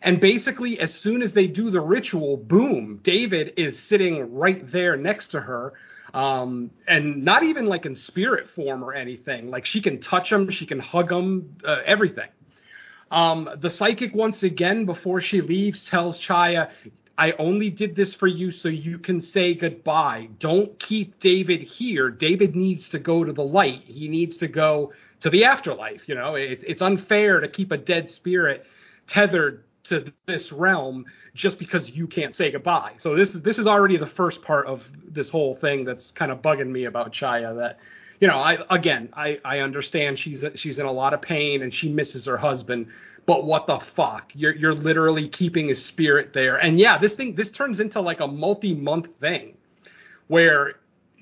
And basically, as soon as they do the ritual, boom, David is sitting right there next to her. Um, and not even like in spirit form or anything. Like, she can touch him, she can hug him, uh, everything. Um, the psychic, once again, before she leaves, tells Chaya, I only did this for you so you can say goodbye. Don't keep David here. David needs to go to the light. He needs to go to the afterlife. You know, it, it's unfair to keep a dead spirit tethered to this realm just because you can't say goodbye. So this is, this is already the first part of this whole thing that's kind of bugging me about Chaya, that, you know, I, again, I, I understand she's she's in a lot of pain and she misses her husband, but what the fuck? You're you're literally keeping his spirit there. And yeah, this thing this turns into like a multi-month thing where,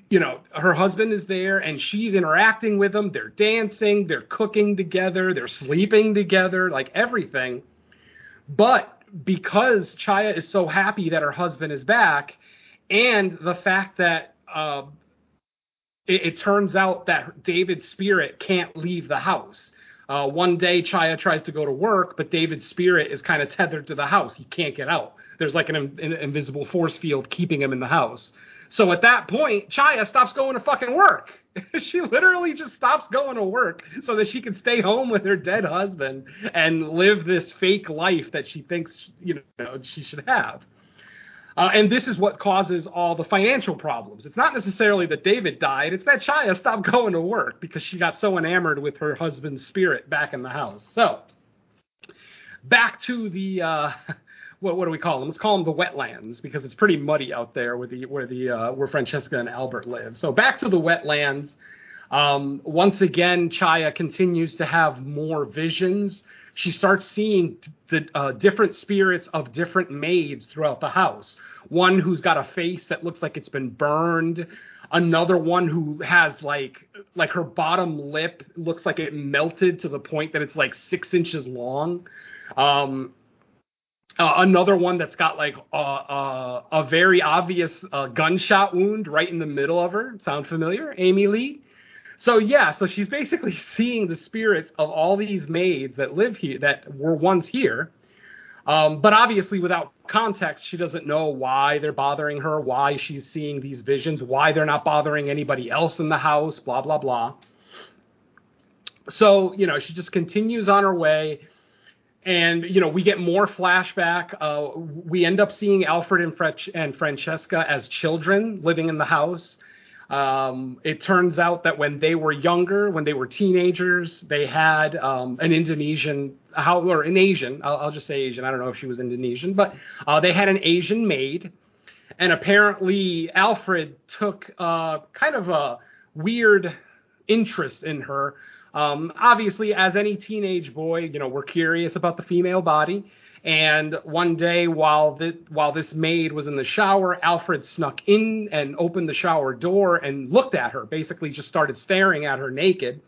you know, her husband is there and she's interacting with him. They're dancing, they're cooking together, they're sleeping together, like everything. But because Chaya is so happy that her husband is back, and the fact that uh, It, it turns out that David's spirit can't leave the house. Uh, one day, Chaya tries to go to work, but David's spirit is kind of tethered to the house. He can't get out. There's like an, an invisible force field keeping him in the house. So at that point, Chaya stops going to fucking work. She literally just stops going to work so that she can stay home with her dead husband and live this fake life that she thinks, you know, she should have. Uh, and this is what causes all the financial problems. It's not necessarily that David died. It's that Chaya stopped going to work because she got so enamored with her husband's spirit back in the house. So back to the, uh, what, what do we call them? Let's call them the wetlands, because it's pretty muddy out there where the where the uh, where Francesca and Albert live. So back to the wetlands. Um, once again, Chaya continues to have more visions. she starts seeing the uh, different spirits of different maids throughout the house. One who's got a face that looks like it's been burned. Another one who has like like her bottom lip looks like it melted to the point that it's like six inches long. Um, uh, another one that's got like a, a, a very obvious uh, gunshot wound right in the middle of her. Sound familiar? Amy Lee. So, yeah, so she's basically seeing the spirits of all these maids that live here, that were once here. Um, but obviously, without context, she doesn't know why they're bothering her, why she's seeing these visions, why they're not bothering anybody else in the house, blah, blah, blah. So, you know, she just continues on her way. And, you know, we get more flashback. Uh, we end up seeing Alfred and, Fre- and Francesca as children living in the house. Um, it turns out that when they were younger, when they were teenagers, they had um, an Indonesian, how, or an Asian, I'll, I'll just say Asian, I don't know if she was Indonesian, but uh, they had an Asian maid, and apparently Alfred took uh, kind of a weird interest in her. Um, obviously, as any teenage boy, you know, we're curious about the female body, and one day while the, while this maid was in the shower, Alfred snuck in and opened the shower door and looked at her, basically just started staring at her naked.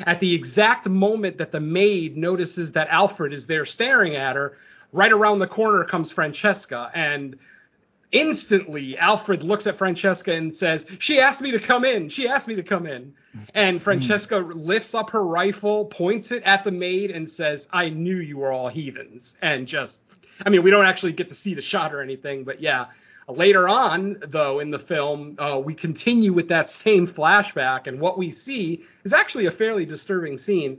At the exact moment that the maid notices that Alfred is there staring at her, right around the corner comes Francesca, and instantly Alfred looks at Francesca and says, "She asked me to come in. She asked me to come in." And Francesca mm. lifts up her rifle, points it at the maid and says, "I knew you were all heathens." And just, I mean, we don't actually get to see the shot or anything, but yeah. Later on, though, in the film, uh, we continue with that same flashback. And what we see is actually a fairly disturbing scene.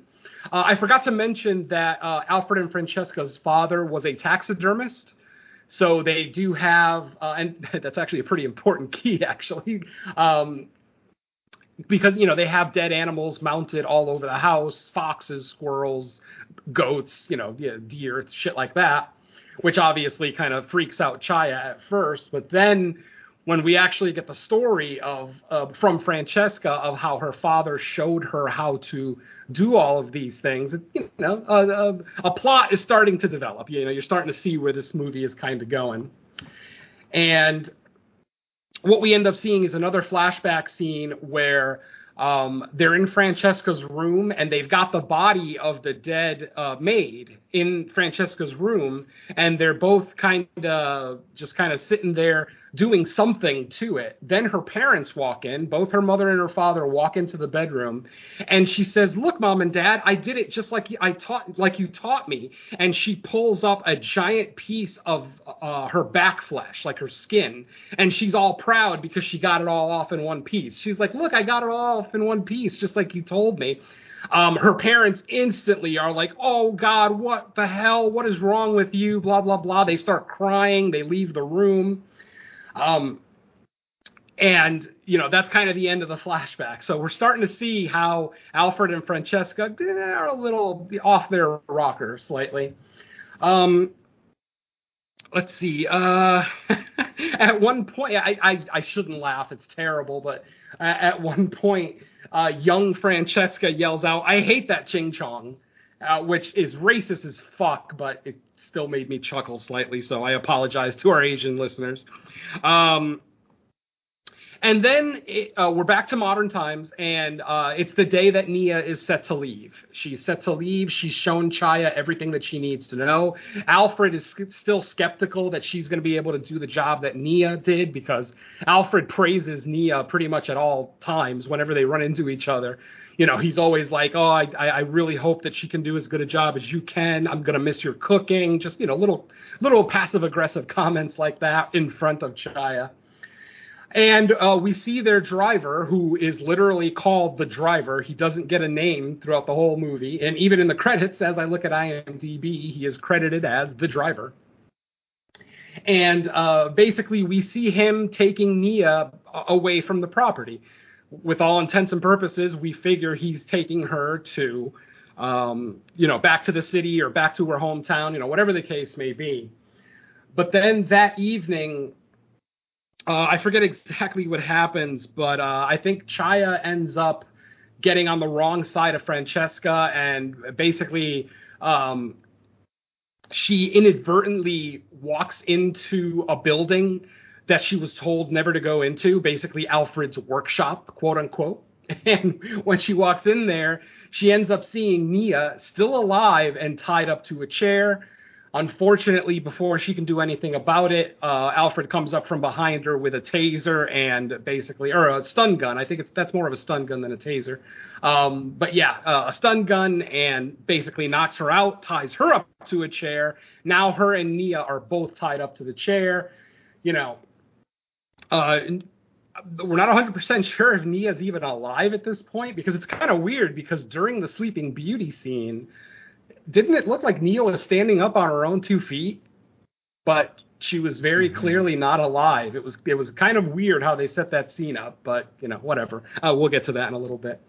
Uh, I forgot to mention that uh, Alfred and Francesca's father was a taxidermist. So they do have, uh, and that's actually a pretty important key, actually, um, because, you know, they have dead animals mounted all over the house, foxes, squirrels, goats, you know, yeah, deer, shit like that, which obviously kind of freaks out Chaya at first. But then when we actually get the story of uh, from Francesca of how her father showed her how to do all of these things, you know, a, a, a plot is starting to develop. You know, you're starting to see where this movie is kind of going. And what we end up seeing is another flashback scene where um, they're in Francesca's room and they've got the body of the dead uh, maid in Francesca's room. And they're both kind of just kind of sitting there doing something to it. Then her parents walk in, both her mother and her father walk into the bedroom, and she says, "Look, Mom and Dad, I did it just like I taught, like you taught me." And she pulls up a giant piece of uh, her back flesh, like her skin, and she's all proud because she got it all off in one piece. She's like, "Look, I got it all off in one piece, just like you told me." Um, her parents instantly are like, "Oh, God, what the hell? What is wrong with you? Blah, blah, blah." They start crying. They leave the room. Um, and, you know, that's kind of the end of the flashback. So we're starting to see how Alfred and Francesca are a little off their rocker slightly. Um, let's see. Uh, at one point, I, I, I shouldn't laugh. It's terrible. But uh, at one point, uh, young Francesca yells out, "I hate that ching chong," uh, which is racist as fuck, but it still made me chuckle slightly, so I apologize to our Asian listeners. Um, and then it, uh, we're back to modern times, and uh, it's the day that Nia is set to leave. She's set to leave. She's shown Chaya everything that she needs to know. Alfred is sk- still skeptical that she's going to be able to do the job that Nia did, because Alfred praises Nia pretty much at all times whenever they run into each other. You know, he's always like, "Oh, I, I really hope that she can do as good a job as you can. I'm going to miss your cooking." Just, you know, little little passive-aggressive comments like that in front of Chaya. And uh, we see their driver, who is literally called the driver. He doesn't get a name throughout the whole movie. And even in the credits, as I look at I M D B, he is credited as the driver. And uh, basically, we see him taking Nia away from the property. With all intents and purposes, we figure he's taking her to, um, you know, back to the city or back to her hometown, you know, whatever the case may be. But then that evening, uh, I forget exactly what happens, but uh, I think Chaya ends up getting on the wrong side of Francesca and basically um, she inadvertently walks into a building that she was told never to go into, basically Alfred's workshop, quote unquote. And when she walks in there, she ends up seeing Nia still alive and tied up to a chair. Unfortunately, before she can do anything about it, uh, Alfred comes up from behind her with a taser and basically, or a stun gun. I think it's that's more of a stun gun than a taser. Um, but yeah, uh, a stun gun, and basically knocks her out, ties her up to a chair. Now her and Nia are both tied up to the chair. You know, uh, we're not one hundred percent sure if Nia's even alive at this point, because it's kind of weird, because during the Sleeping Beauty scene, didn't it look like Nia was standing up on her own two feet, but she was very mm-hmm. clearly not alive. It was it was kind of weird how they set that scene up, but, you know, whatever. Uh, we'll get to that in a little bit.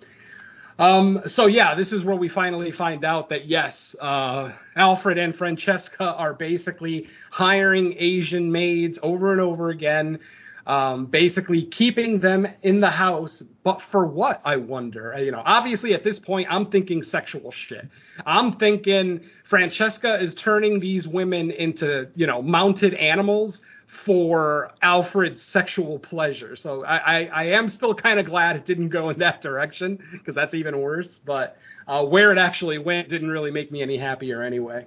Um, so, yeah, this is where we finally find out that, yes, uh, Alfred and Francesca are basically hiring Asian maids over and over again, um, basically keeping them in the house. But for what, I wonder? You know, obviously at this point, I'm thinking sexual shit. I'm thinking Francesca is turning these women into, you know, mounted animals for Alfred's sexual pleasure. So I, I, I am still kind of glad it didn't go in that direction, because that's even worse. But uh, where it actually went didn't really make me any happier anyway.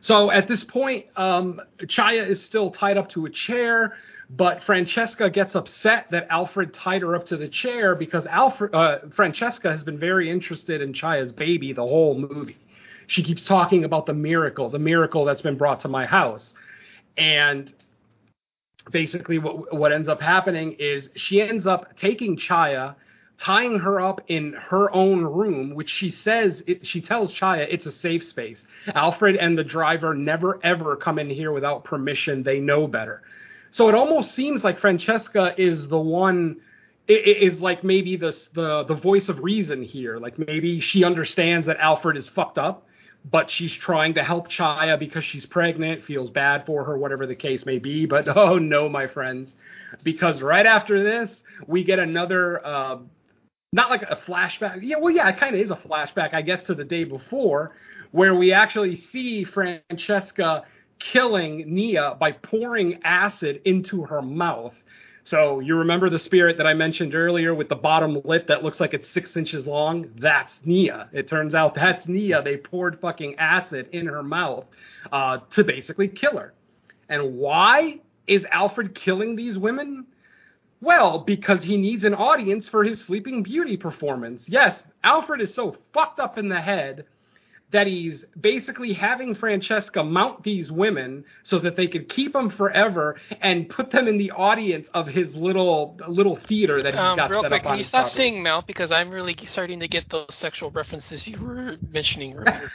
So at this point, um, Chaya is still tied up to a chair, but Francesca gets upset that Alfred tied her up to the chair, because Alfred, uh, Francesca has been very interested in Chaya's baby the whole movie. She keeps talking about the miracle, the miracle that's been brought to my house. And basically what, what ends up happening is she ends up taking Chaya, tying her up in her own room, which she says, it, she tells Chaya it's a safe space. Alfred and the driver never, ever come in here without permission. They know better. So it almost seems like Francesca is the one, is like maybe the, the, the voice of reason here. Like maybe she understands that Alfred is fucked up, but she's trying to help Chaya because she's pregnant, feels bad for her, whatever the case may be. But oh no, my friends, because right after this, we get another, uh, not like a flashback. Yeah, well, yeah, it kind of is a flashback, I guess, to the day before, where we actually see Francesca killing Nia by pouring acid into her mouth. So you remember the spirit that I mentioned earlier with the bottom lip that looks like it's six inches long? That's Nia. It turns out that's Nia. They poured fucking acid in her mouth uh, to basically kill her. And why is Alfred killing these women? Well, because he needs an audience for his Sleeping Beauty performance. Yes, Alfred is so fucked up in the head that he's basically having Francesca mount these women so that they could keep them forever and put them in the audience of his little little theater that he's um, got set quick, up on his property. Real quick, can you stop saying mount, because I'm really starting to get those sexual references you were mentioning earlier.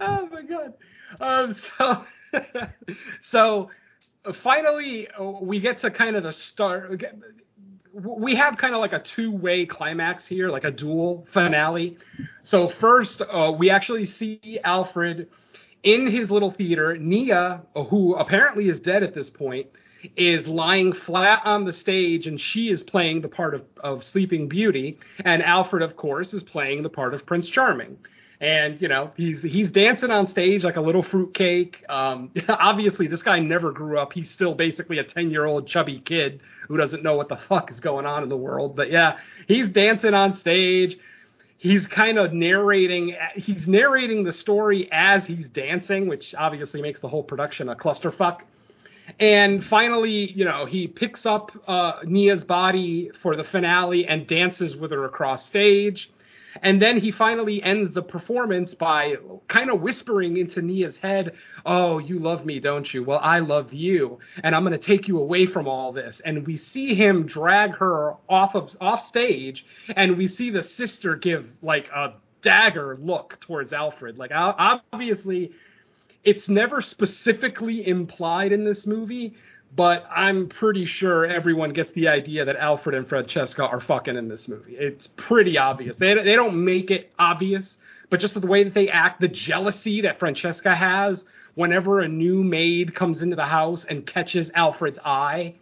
Oh my god. Um, so, so finally we get to kind of the start. We have kind of like a two-way climax here, like a dual finale. So first, uh, we actually see Alfred in his little theater. Nia, who apparently is dead at this point, is lying flat on the stage, and she is playing the part of, of Sleeping Beauty. And Alfred, of course, is playing the part of Prince Charming. And, you know, he's he's dancing on stage like a little fruitcake. Um, obviously, this guy never grew up. He's still basically a ten-year-old chubby kid who doesn't know what the fuck is going on in the world. But, yeah, he's dancing on stage. He's kind of narrating. He's narrating the story as he's dancing, which obviously makes the whole production a clusterfuck. And finally, you know, he picks up uh, Nia's body for the finale and dances with her across stage. And then he finally ends the performance by kind of whispering into Nia's head, "Oh, you love me, don't you? Well, I love you, and I'm going to take you away from all this." And we see him drag her off of off stage, and we see the sister give like a dagger look towards Alfred. Like, obviously, it's never specifically implied in this movie, but I'm pretty sure everyone gets the idea that Alfred and Francesca are fucking in this movie. It's pretty obvious. They they don't make it obvious, but just the way that they act, the jealousy that Francesca has whenever a new maid comes into the house and catches Alfred's eye.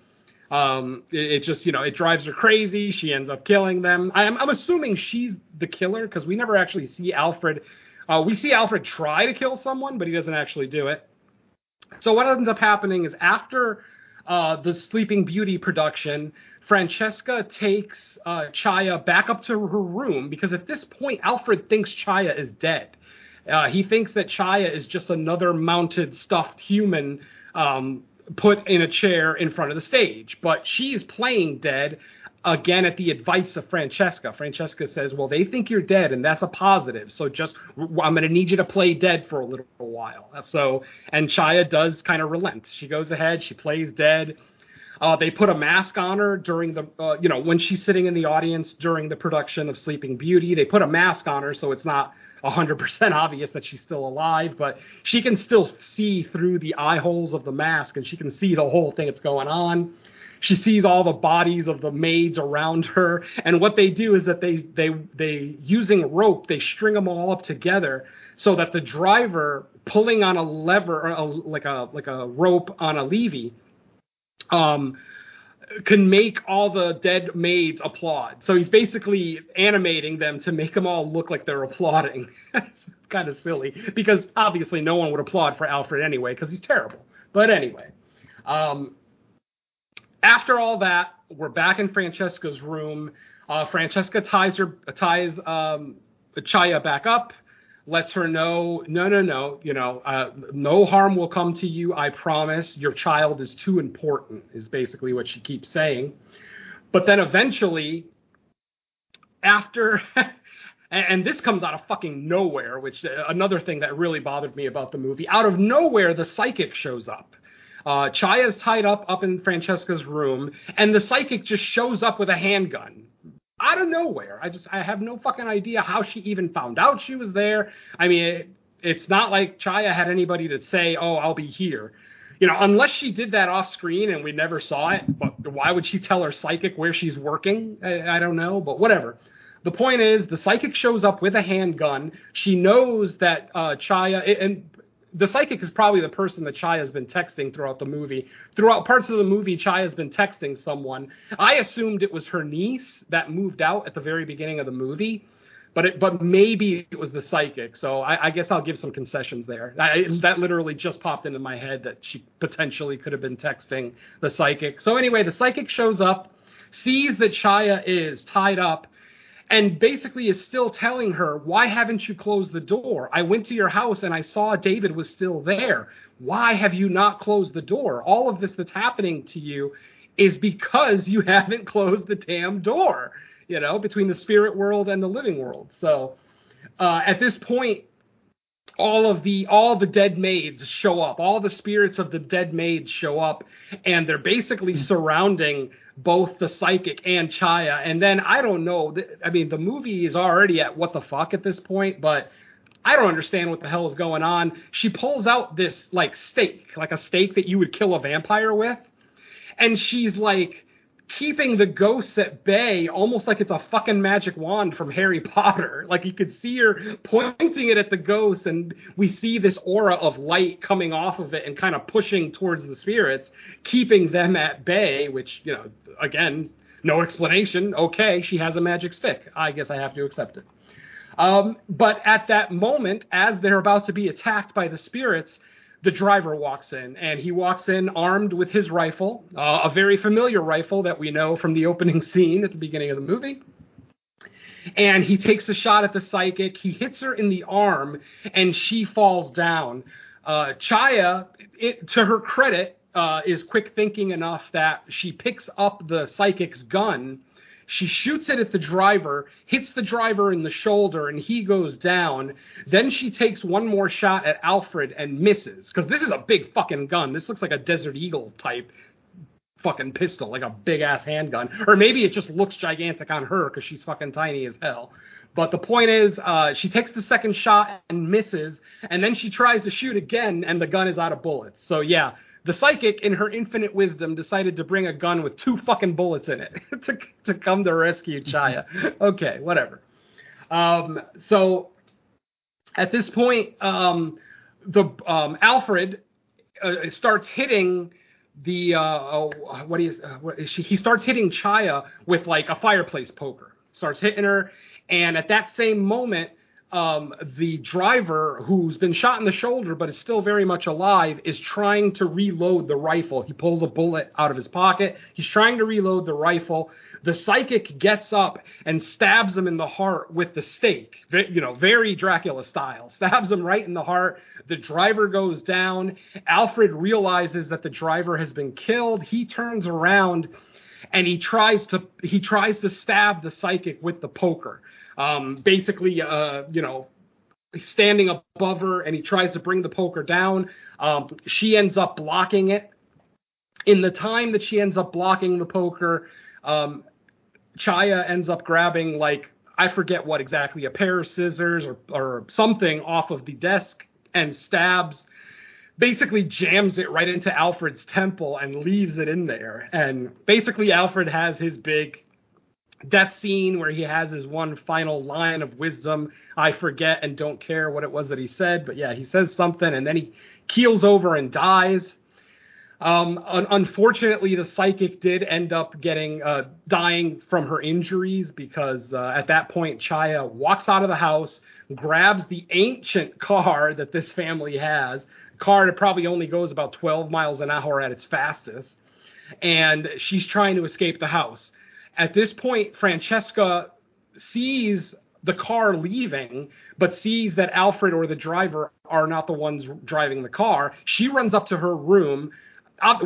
Um, it, it just, you know, it drives her crazy. She ends up killing them. I'm, I'm assuming she's the killer because we never actually see Alfred. Uh, we see Alfred try to kill someone, but he doesn't actually do it. So what ends up happening is after uh, the Sleeping Beauty production, Francesca takes uh, Chaya back up to her room because at this point, Alfred thinks Chaya is dead. Uh, he thinks that Chaya is just another mounted stuffed human um, put in a chair in front of the stage. But she's playing dead, again, at the advice of Francesca. Francesca says, well, they think you're dead, and that's a positive. So just I'm going to need you to play dead for a little while. So and Chaya does kind of relent. She goes ahead. She plays dead. Uh, they put a mask on her during the, uh, you know, when she's sitting in the audience during the production of Sleeping Beauty. They put a mask on her so it's not one hundred percent obvious that she's still alive, but she can still see through the eye holes of the mask, and she can see the whole thing that's going on. She sees all the bodies of the maids around her, and what they do is that they they they using rope, they string them all up together so that the driver pulling on a lever, or a, like a like a rope on a levy, um, can make all the dead maids applaud. So he's basically animating them to make them all look like they're applauding. It's kind of silly because obviously no one would applaud for Alfred anyway because he's terrible. But anyway, um, after all that, we're back in Francesca's room. Uh, Francesca ties her ties um, Chaya back up, lets her know, no, no, no, you know, uh, no harm will come to you, I promise. Your child is too important, is basically what she keeps saying. But then eventually, after, and, and this comes out of fucking nowhere, which uh, another thing that really bothered me about the movie, out of nowhere, the psychic shows up. Uh, Chaya's tied up up in Francesca's room, and the psychic just shows up with a handgun. Out of nowhere. I just, I have no fucking idea how she even found out she was there. I mean, it, it's not like Chaya had anybody to say, oh, I'll be here. You know, unless she did that off screen and we never saw it, but why would she tell her psychic where she's working? I, I don't know, but whatever. The point is, the psychic shows up with a handgun. She knows that uh, Chaya, and the psychic is probably the person that Chaya's been texting throughout the movie. Throughout parts of the movie, Chaya's been texting someone. I assumed it was her niece that moved out at the very beginning of the movie, but it, but maybe it was the psychic. So I, I guess I'll give some concessions there. I, that literally just popped into my head that she potentially could have been texting the psychic. So anyway, the psychic shows up, sees that Chaya is tied up, and basically is still telling her, why haven't you closed the door? I went to your house and I saw David was still there. Why have you not closed the door? All of this that's happening to you is because you haven't closed the damn door, you know, between the spirit world and the living world. So uh, at this point, all of the all the dead maids show up. All the spirits of the dead maids show up, and they're basically surrounding both the psychic and Chaya. And then I don't know. Th- I mean, the movie is already at what the fuck at this point, but I don't understand what the hell is going on. She pulls out this like stake, like a stake that you would kill a vampire with, and she's like keeping the ghosts at bay, almost like it's a fucking magic wand from Harry Potter. Like you could see her pointing it at the ghost, and we see this aura of light coming off of it and kind of pushing towards the spirits, keeping them at bay, which, you know, again, no explanation. Okay, she has a magic stick. I guess I have to accept it. Um, but at that moment, as they're about to be attacked by the spirits, the driver walks in, and he walks in armed with his rifle, uh, a very familiar rifle that we know from the opening scene at the beginning of the movie. And he takes a shot at the psychic. He hits her in the arm, and she falls down. Uh, Chaya, it, to her credit, uh, is quick thinking enough that she picks up the psychic's gun. She shoots it at the driver, hits the driver in the shoulder, and he goes down. Then she takes one more shot at Alfred and misses, because this is a big fucking gun. This looks like a Desert Eagle type fucking pistol, like a big-ass handgun. Or maybe it just looks gigantic on her because she's fucking tiny as hell. But the point is, uh, she takes the second shot and misses, and then she tries to shoot again, and the gun is out of bullets. So, yeah. The psychic, in her infinite wisdom, decided to bring a gun with two fucking bullets in it to to come to rescue Chaya. Okay, whatever. Um, so at this point, um, the um, Alfred uh, starts hitting the uh, oh, what is uh, what is she? He starts hitting Chaya with like a fireplace poker. Starts hitting her, and at that same moment, um, the driver, who's been shot in the shoulder but is still very much alive, is trying to reload the rifle. He pulls a bullet out of his pocket. He's trying to reload the rifle. The psychic gets up and stabs him in the heart with the stake, you know, very Dracula style. Stabs him right in the heart. The driver goes down. Alfred realizes that the driver has been killed. He turns around and he tries to he tries to stab the psychic with the poker, um, basically, uh, you know, standing above her, and he tries to bring the poker down. Um, she ends up blocking it. In the time that she ends up blocking the poker, um, Chaya ends up grabbing, like, I forget what exactly, a pair of scissors or, or something off of the desk and stabs, basically jams it right into Alfred's temple and leaves it in there. And basically Alfred has his big death scene where he has his one final line of wisdom. I forget and don't care what it was that he said, but yeah, he says something and then he keels over and dies. Um, un- unfortunately, the psychic did end up getting uh, dying from her injuries because uh, at that point, Chaya walks out of the house, grabs the ancient car that this family has, car that probably only goes about twelve miles an hour at its fastest, and she's trying to escape the house. At this point, Francesca sees the car leaving, but sees that Alfred or the driver are not the ones driving the car. She runs up to her room.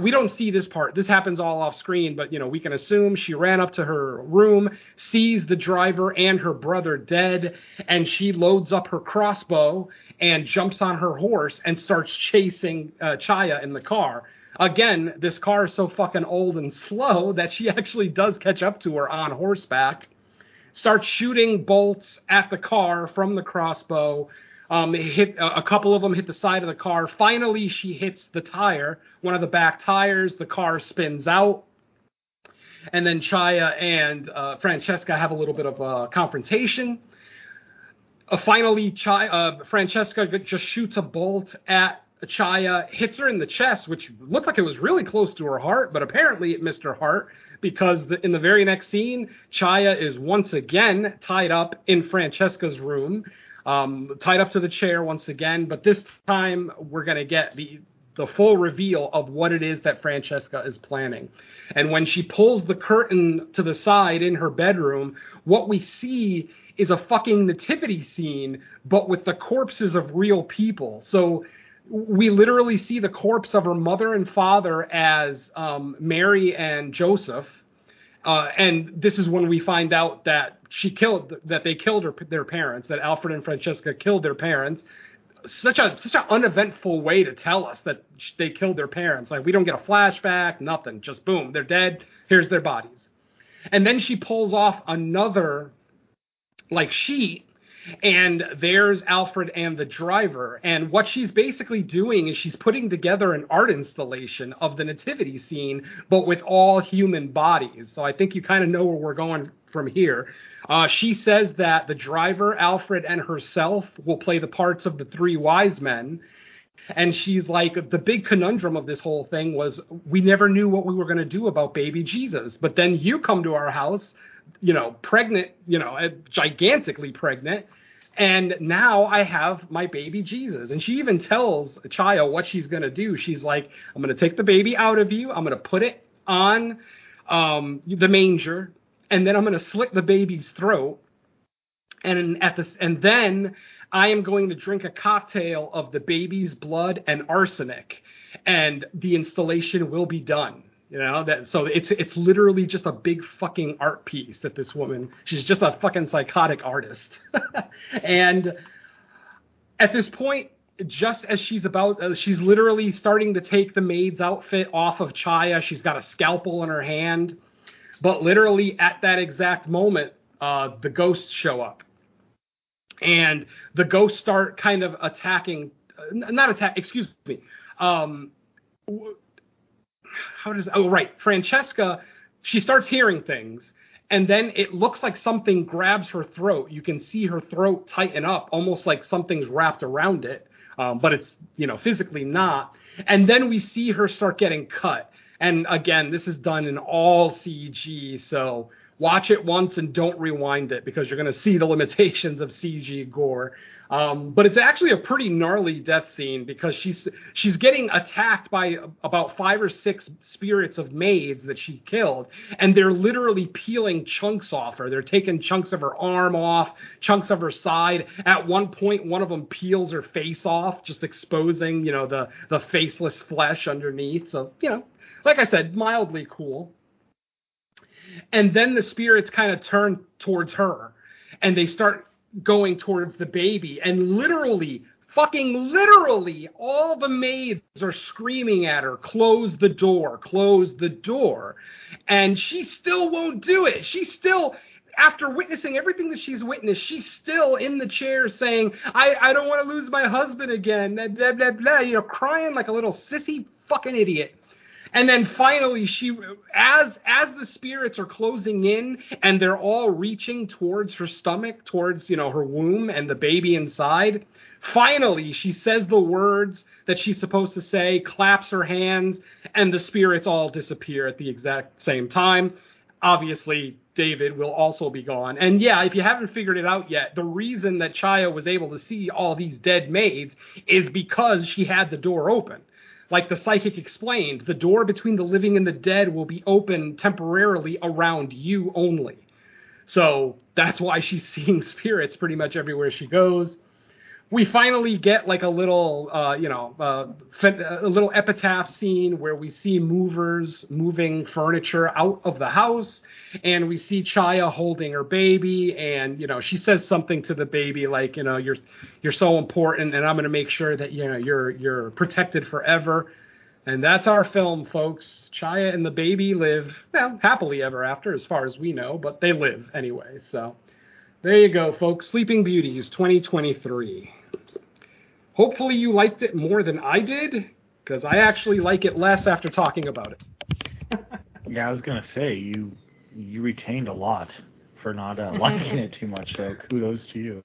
We don't see this part. This happens all off screen, but you know, we can assume she ran up to her room, sees the driver and her brother dead, and she loads up her crossbow and jumps on her horse and starts chasing uh, Chaya in the car. Again, this car is so fucking old and slow that she actually does catch up to her on horseback, starts shooting bolts at the car from the crossbow. Um, hit a couple of them hit the side of the car. Finally, she hits the tire, one of the back tires. The car spins out. And then Chaya and uh, Francesca have a little bit of a confrontation. Uh, finally, Chaya, uh, Francesca just shoots a bolt at Chaya, hits her in the chest, which looked like it was really close to her heart, but apparently it missed her heart because the, in the very next scene, Chaya is once again tied up in Francesca's room. Um, tied up to the chair once again, but this time we're going to get the the full reveal of what it is that Francesca is planning. And when she pulls the curtain to the side in her bedroom, what we see is a fucking nativity scene, but with the corpses of real people. So we literally see the corpse of her mother and father as um, Mary and Joseph. Uh, and this is when we find out that she killed, that they killed her, their parents, that Alfred and Francesca killed their parents. Such a such an uneventful way to tell us that they killed their parents. Like, we don't get a flashback, nothing. Just boom, they're dead. Here's their bodies. And then she pulls off another like sheet, and there's Alfred and the driver. And what she's basically doing is she's putting together an art installation of the nativity scene, but with all human bodies. So I think you kind of know where we're going from here. Uh, she says that the driver, Alfred, and herself will play the parts of the three wise men. And she's like, the big conundrum of this whole thing was we never knew what we were going to do about baby Jesus. But then you come to our house, you know, pregnant, you know, gigantically pregnant. And now I have my baby Jesus. And she even tells Chaya what she's going to do. She's like, I'm going to take the baby out of you. I'm going to put it on um, the manger. And then I'm going to slit the baby's throat. And at this, and then I am going to drink a cocktail of the baby's blood and arsenic, and the installation will be done. You know, that, so it's it's literally just a big fucking art piece that this woman, she's just a fucking psychotic artist. And at this point, just as she's about, uh, she's literally starting to take the maid's outfit off of Chaya. She's got a scalpel in her hand, but literally at that exact moment, uh, the ghosts show up. And the ghosts start kind of attacking, not attack, excuse me. Um, how does, oh, right. Francesca, she starts hearing things, and then it looks like something grabs her throat. You can see her throat tighten up, almost like something's wrapped around it. Um, but it's, you know, physically not. And then we see her start getting cut. And again, this is done in all C G, so watch it once and don't rewind it because you're going to see the limitations of C G gore. Um, but it's actually a pretty gnarly death scene because she's she's getting attacked by about five or six spirits of maids that she killed, and they're literally peeling chunks off her. They're taking chunks of her arm off, chunks of her side. At one point, one of them peels her face off, just exposing, you know, the, the faceless flesh underneath. So, you know, like I said, mildly cool. And then the spirits kind of turn towards her and they start going towards the baby. And literally, fucking literally, all the maids are screaming at her, close the door, close the door. And she still won't do it. She still, after witnessing everything that she's witnessed, she's still in the chair saying, I, I don't want to lose my husband again, blah, blah, blah, blah, you know, crying like a little sissy fucking idiot. And then finally, she, as as the spirits are closing in and they're all reaching towards her stomach, towards, you know, her womb and the baby inside, finally, she says the words that she's supposed to say, claps her hands, and the spirits all disappear at the exact same time. Obviously, David will also be gone. And yeah, if you haven't figured it out yet, the reason that Chaya was able to see all these dead maids is because she had the door open. Like the psychic explained, the door between the living and the dead will be open temporarily around you only. So that's why she's seeing spirits pretty much everywhere she goes. We finally get like a little, uh, you know, uh, a little epitaph scene where we see movers moving furniture out of the house. And we see Chaya holding her baby. And, you know, she says something to the baby like, you know, you're you're so important and I'm going to make sure that, you know, you're you're protected forever. And that's our film, folks. Chaya and the baby live, well, happily ever after as far as we know. But they live anyway. So there you go, folks. Sleeping Beauties twenty twenty-three. Hopefully you liked it more than I did, because I actually like it less after talking about it. Yeah, I was going to say, you you retained a lot for not uh, liking it too much, so kudos to you.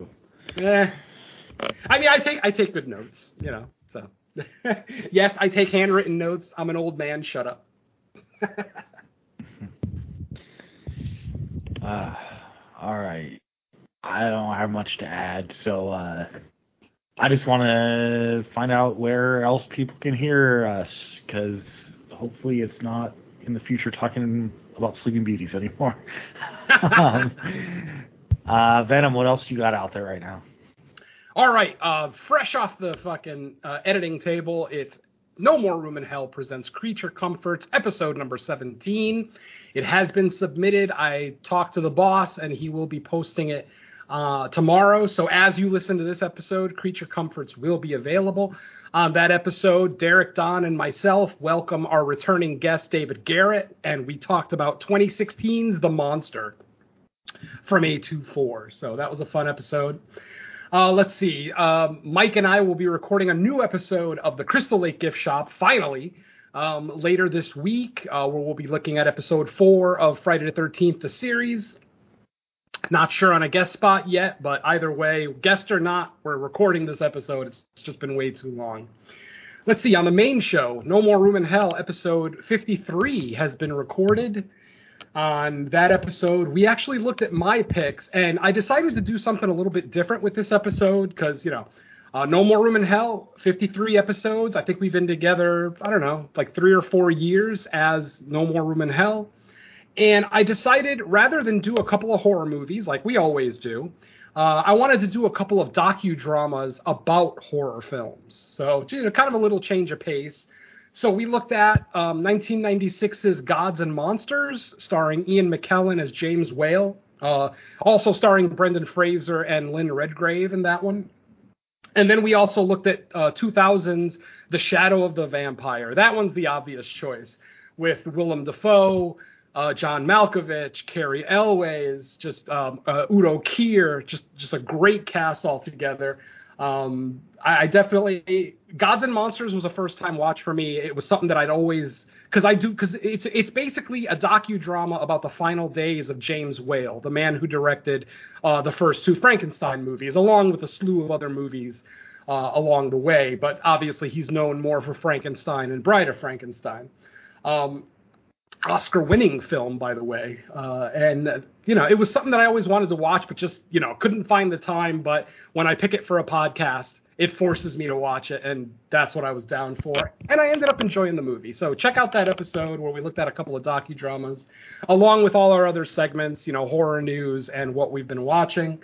Yeah. I mean, I take I take good notes, you know, so. Yes, I take handwritten notes. I'm an old man. Shut up. uh, all right. I don't have much to add, so uh, I just want to find out where else people can hear us, because hopefully it's not in the future talking about Sleeping Beauties anymore. um, uh, Venom, what else you got out there right now? All right, uh, fresh off the fucking uh, editing table, it's No More Room in Hell presents Creature Comforts, episode number seventeen. It has been submitted. I talked to the boss, and he will be posting it Uh, tomorrow. So as you listen to this episode, Creature Comforts will be available. On that episode, Derek, Don, and myself welcome our returning guest, David Garrett, and we talked about twenty sixteen's The Monster from A twenty-four. So that was a fun episode. Uh, let's see. Uh, Mike and I will be recording a new episode of the Crystal Lake Gift Shop, finally, um, later this week, uh, where we'll be looking at episode four of Friday the thirteenth, the series. Not sure on a guest spot yet, but either way, guest or not, we're recording this episode. It's just been way too long. Let's see, on the main show, No More Room in Hell, episode fifty-three has been recorded. On that episode, we actually looked at my picks, and I decided to do something a little bit different with this episode because, you know, uh, No More Room in Hell, fifty-three episodes. I think we've been together, I don't know, like three or four years as No More Room in Hell. And I decided rather than do a couple of horror movies like we always do, uh, I wanted to do a couple of docudramas about horror films. So, you know, kind of a little change of pace. So we looked at um, nineteen ninety-six's Gods and Monsters, starring Ian McKellen as James Whale, uh, also starring Brendan Fraser and Lynn Redgrave in that one. And then we also looked at uh, two thousand's The Shadow of the Vampire. That one's the obvious choice with Willem Dafoe, Uh, John Malkovich, Carrie Elways, just um, uh, Udo Kier, just just a great cast altogether. Um, I, I definitely Gods and Monsters was a first time watch for me. It was something that I'd always because I do because it's it's basically a docudrama about the final days of James Whale, the man who directed uh, the first two Frankenstein movies, along with a slew of other movies uh, along the way. But obviously, he's known more for Frankenstein and Bride of Frankenstein. Um, Oscar-winning film, by the way. Uh, and, uh, you know, it was something that I always wanted to watch, but just, you know, couldn't find the time. But when I pick it for a podcast, it forces me to watch it, and that's what I was down for. And I ended up enjoying the movie. So check out that episode where we looked at a couple of docudramas, along with all our other segments, you know, horror news and what we've been watching.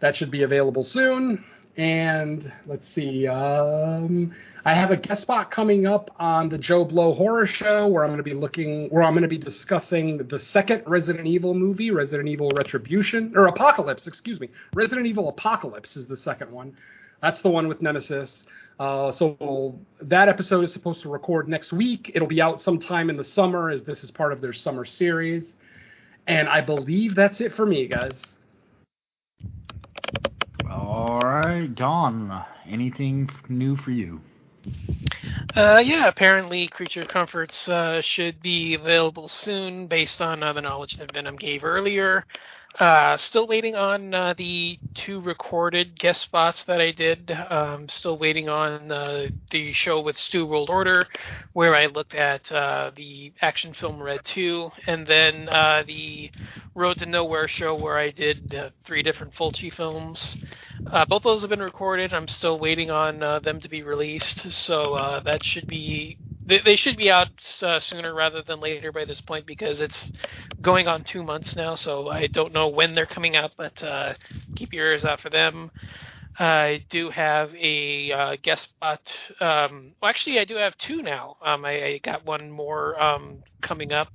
That should be available soon. And let's see, um, I have a guest spot coming up on the Joe Blow Horror Show where I'm going to be looking, where I'm going to be discussing the second Resident Evil movie, Resident Evil Retribution, or Apocalypse, excuse me. Resident Evil Apocalypse is the second one. That's the one with Nemesis. Uh, so that episode is supposed to record next week. It'll be out sometime in the summer, as this is part of their summer series. And I believe that's it for me, guys. All right, Don, anything new for you? Uh, yeah, apparently Creature Comforts uh, should be available soon based on uh, the knowledge that Venom gave earlier. Uh, still waiting on uh, the two recorded guest spots that I did. Um, still waiting on uh, the show with Stu World Order, where I looked at uh, the action film Red two, and then uh, the Road to Nowhere show where I did uh, three different Fulci films. Uh, both those have been recorded. I'm still waiting on uh, them to be released, so uh, that should be... They should be out uh, sooner rather than later by this point, because it's going on two months now, so I don't know when they're coming out, but uh, keep your ears out for them. Uh, I do have a uh, guest spot. Um, well, actually, I do have two now. Um, I, I got one more um, coming up.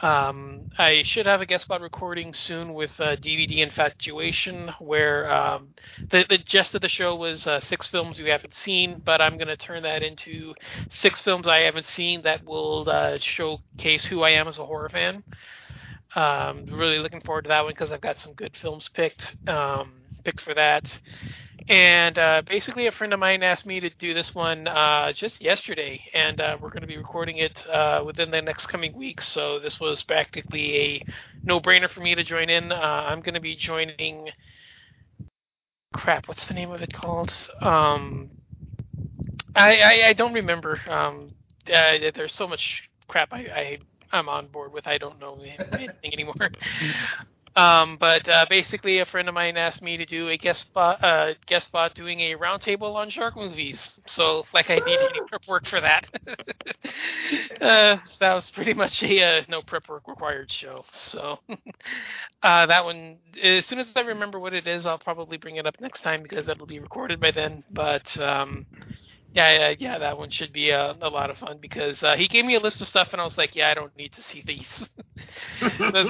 Um, I should have a guest spot recording soon with uh, D V D Infatuation, where um, the, the gist of the show was uh, six films you haven't seen, but I'm going to turn that into six films I haven't seen that will uh, showcase who I am as a horror fan. Um, really looking forward to that one because I've got some good films picked, um, picked for that. And uh, basically a friend of mine asked me to do this one uh, just yesterday, and uh, we're going to be recording it uh, within the next coming weeks, so this was practically a no-brainer for me to join in. Uh, I'm going to be joining... Crap, what's the name of it called? Um, I, I, I don't remember. Um, uh, there's so much crap I, I, I'm on board with. I don't know anything anymore. Um, but uh, basically, a friend of mine asked me to do a guest spot, uh, guest spot doing a roundtable on shark movies. So, like, I need any prep work for that. uh, so that was pretty much a uh, no prep work required show. So uh, that one, as soon as I remember what it is, I'll probably bring it up next time because that'll be recorded by then. But um, yeah, yeah, yeah, that one should be a, a lot of fun because uh, he gave me a list of stuff and I was like, yeah, I don't need to see these. so,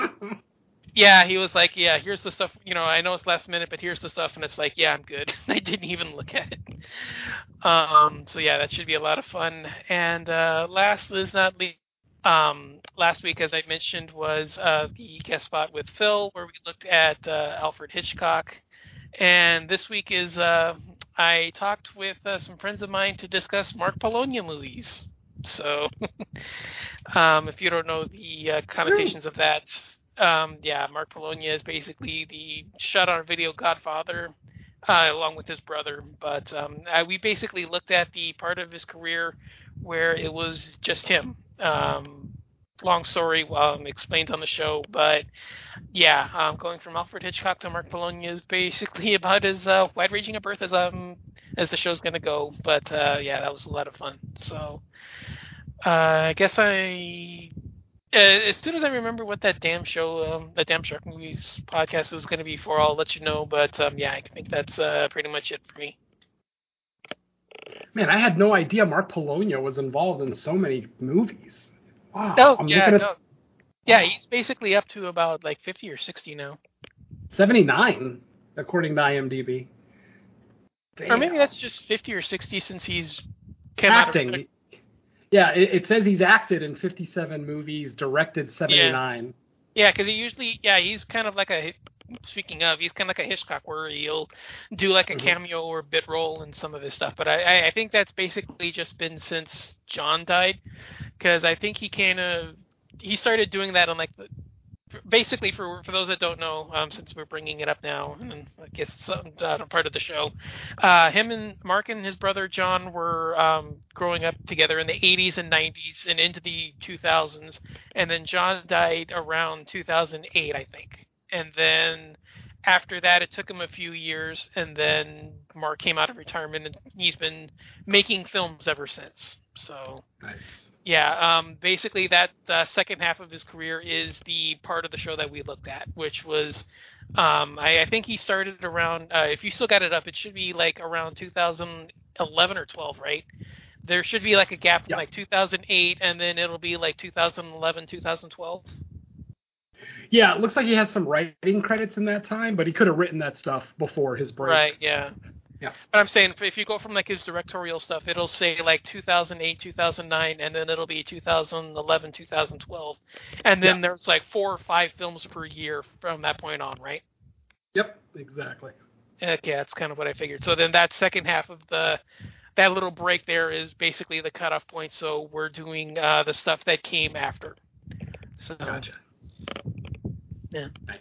Yeah, he was like, yeah, here's the stuff, you know, I know it's last minute, but here's the stuff, and it's like, yeah, I'm good. I didn't even look at it. Um, so, yeah, that should be a lot of fun. And uh, last but not least, um, last week, as I mentioned, was uh, the guest spot with Phil, where we looked at uh, Alfred Hitchcock. And this week is uh, I talked with uh, some friends of mine to discuss Mark Polonia movies. So, um, if you don't know the uh, connotations of that... Um, yeah, Mark Polonia is basically the shot-on video godfather, uh, along with his brother. But um, I, we basically looked at the part of his career where it was just him. Um, long story, um, explained on the show. But yeah, um, going from Alfred Hitchcock to Mark Polonia is basically about as uh, wide-ranging a berth as um as the show's gonna go. But uh, yeah, that was a lot of fun. So uh, I guess I. Uh, as soon as I remember what that damn show, um, that damn Shark Movies podcast is going to be for, I'll let you know. But um, yeah, I think that's uh, pretty much it for me. Man, I had no idea Mark Polonia was involved in so many movies. Wow. No, I'm yeah, no. At... yeah, he's basically up to about like fifty or sixty now. seventy-nine, according to IMDb. Damn. Or maybe that's just fifty or sixty since he's came acting. Out of- Yeah, it, it says he's acted in fifty-seven movies, directed seventy-nine. Yeah, because yeah, he usually, yeah, he's kind of like a, speaking of, he's kind of like a Hitchcock where he'll do like a mm-hmm. cameo or bit role in some of his stuff. But I, I think that's basically just been since John died, because I think he kind of, he started doing that on like the, basically, for for those that don't know, um, since we're bringing it up now, and I guess some uh, part of the show, uh, him and Mark and his brother John were um, growing up together in the eighties and nineties and into the two thousands, and then John died around two thousand eight, I think, and then after that, it took him a few years, and then Mark came out of retirement, and he's been making films ever since. So, nice. Yeah, um, basically that uh, second half of his career is the part of the show that we looked at, which was, um, I, I think he started around, uh, if you still got it up, it should be like around two thousand eleven or twelve, right? There should be like a gap from yeah. like two thousand eight, and then it'll be like two thousand eleven, two thousand twelve. Yeah, it looks like he has some writing credits in that time, but he could have written that stuff before his break. Right, yeah. Yeah. But I'm saying if you go from like his directorial stuff, it'll say like two thousand eight, two thousand nine, and then it'll be two thousand eleven, two thousand twelve. And then yeah. there's like four or five films per year from that point on, right? Yep, exactly. Heck yeah, that's kind of what I figured. So then that second half of the that little break there is basically the cutoff point. So we're doing uh, the stuff that came after. So, gotcha. Yeah. Nice.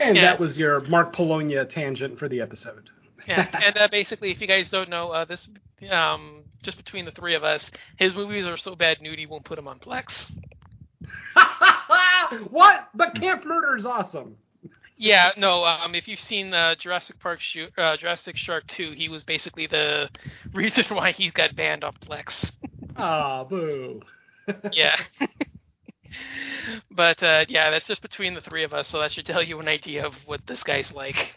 And yeah. that was your Mark Polonia tangent for the episode. Yeah, and uh, basically, if you guys don't know, uh, this um, just between the three of us, his movies are so bad, Nudie won't put them on Plex. What? But Camp Murder is awesome. Yeah, no. Um, if you've seen uh, Jurassic Park, shoot, uh, Jurassic Shark two, he was basically the reason why he got banned off Plex. Ah, oh, boo. Yeah. But, uh, yeah, that's just between the three of us, so that should tell you an idea of what this guy's like.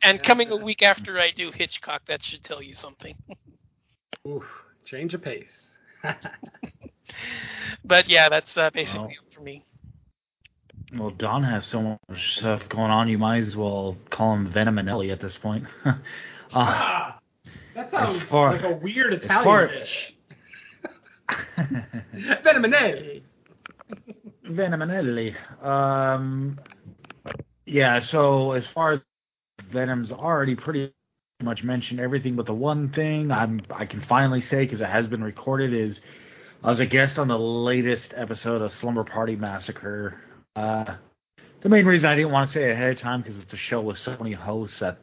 And yeah, coming yeah. a week after I do Hitchcock, that should tell you something. Oof, change of pace. But, yeah, that's uh, basically well, it for me. Well, Don has so much stuff going on, you might as well call him Venom and Ellie at this point. uh, ah, that sounds far, like a weird Italian dish. Venom and Ellie. Venominelli. Um, yeah, so as far as Venom's already pretty much mentioned everything, but the one thing I'm, I can finally say, because it has been recorded, is I was a guest on the latest episode of Slumber Party Massacre. Uh, the main reason I didn't want to say it ahead of time, because it's a show with so many hosts that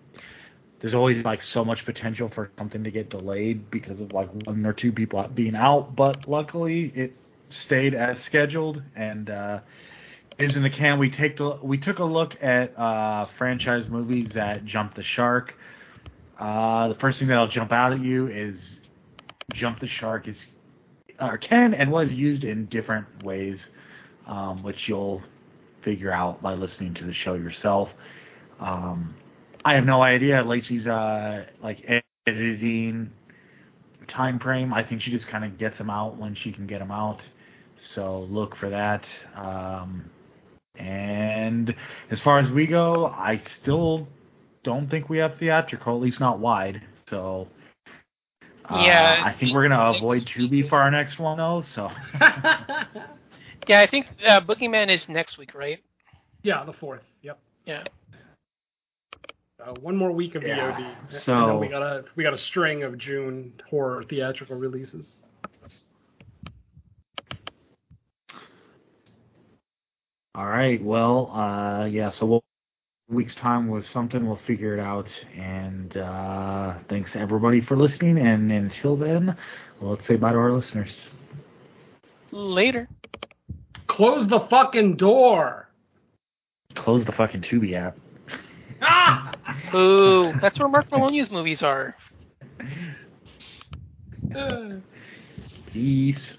there's always like so much potential for something to get delayed because of like one or two people being out, but luckily it stayed as scheduled, and uh, is in the can. We take the, we took a look at uh, franchise movies that jump the shark. Uh, the first thing that'll jump out at you is jump the shark is or can and was used in different ways, um, which you'll figure out by listening to the show yourself. Um, I have no idea Lacey's uh, like editing time frame. I think she just kind of gets them out when she can get them out. So look for that. Um, and as far as we go, I still don't think we have theatrical, at least not wide. So uh, yeah, I think we're going to avoid Tubi for our next one, though. So yeah, I think uh, Boogeyman is next week, right? Yeah, the fourth. Yep. Yeah. Uh, one more week of V O D. Yeah, so and then we got a we got a string of June horror theatrical releases. All right. Well, uh, yeah. So we'll, week's time with something. We'll figure it out. And uh, thanks everybody for listening. And until then, well, let's say bye to our listeners. Later. Close the fucking door. Close the fucking Tubi app. Ah! Ooh, that's where Mark Polonia's movies are. Peace.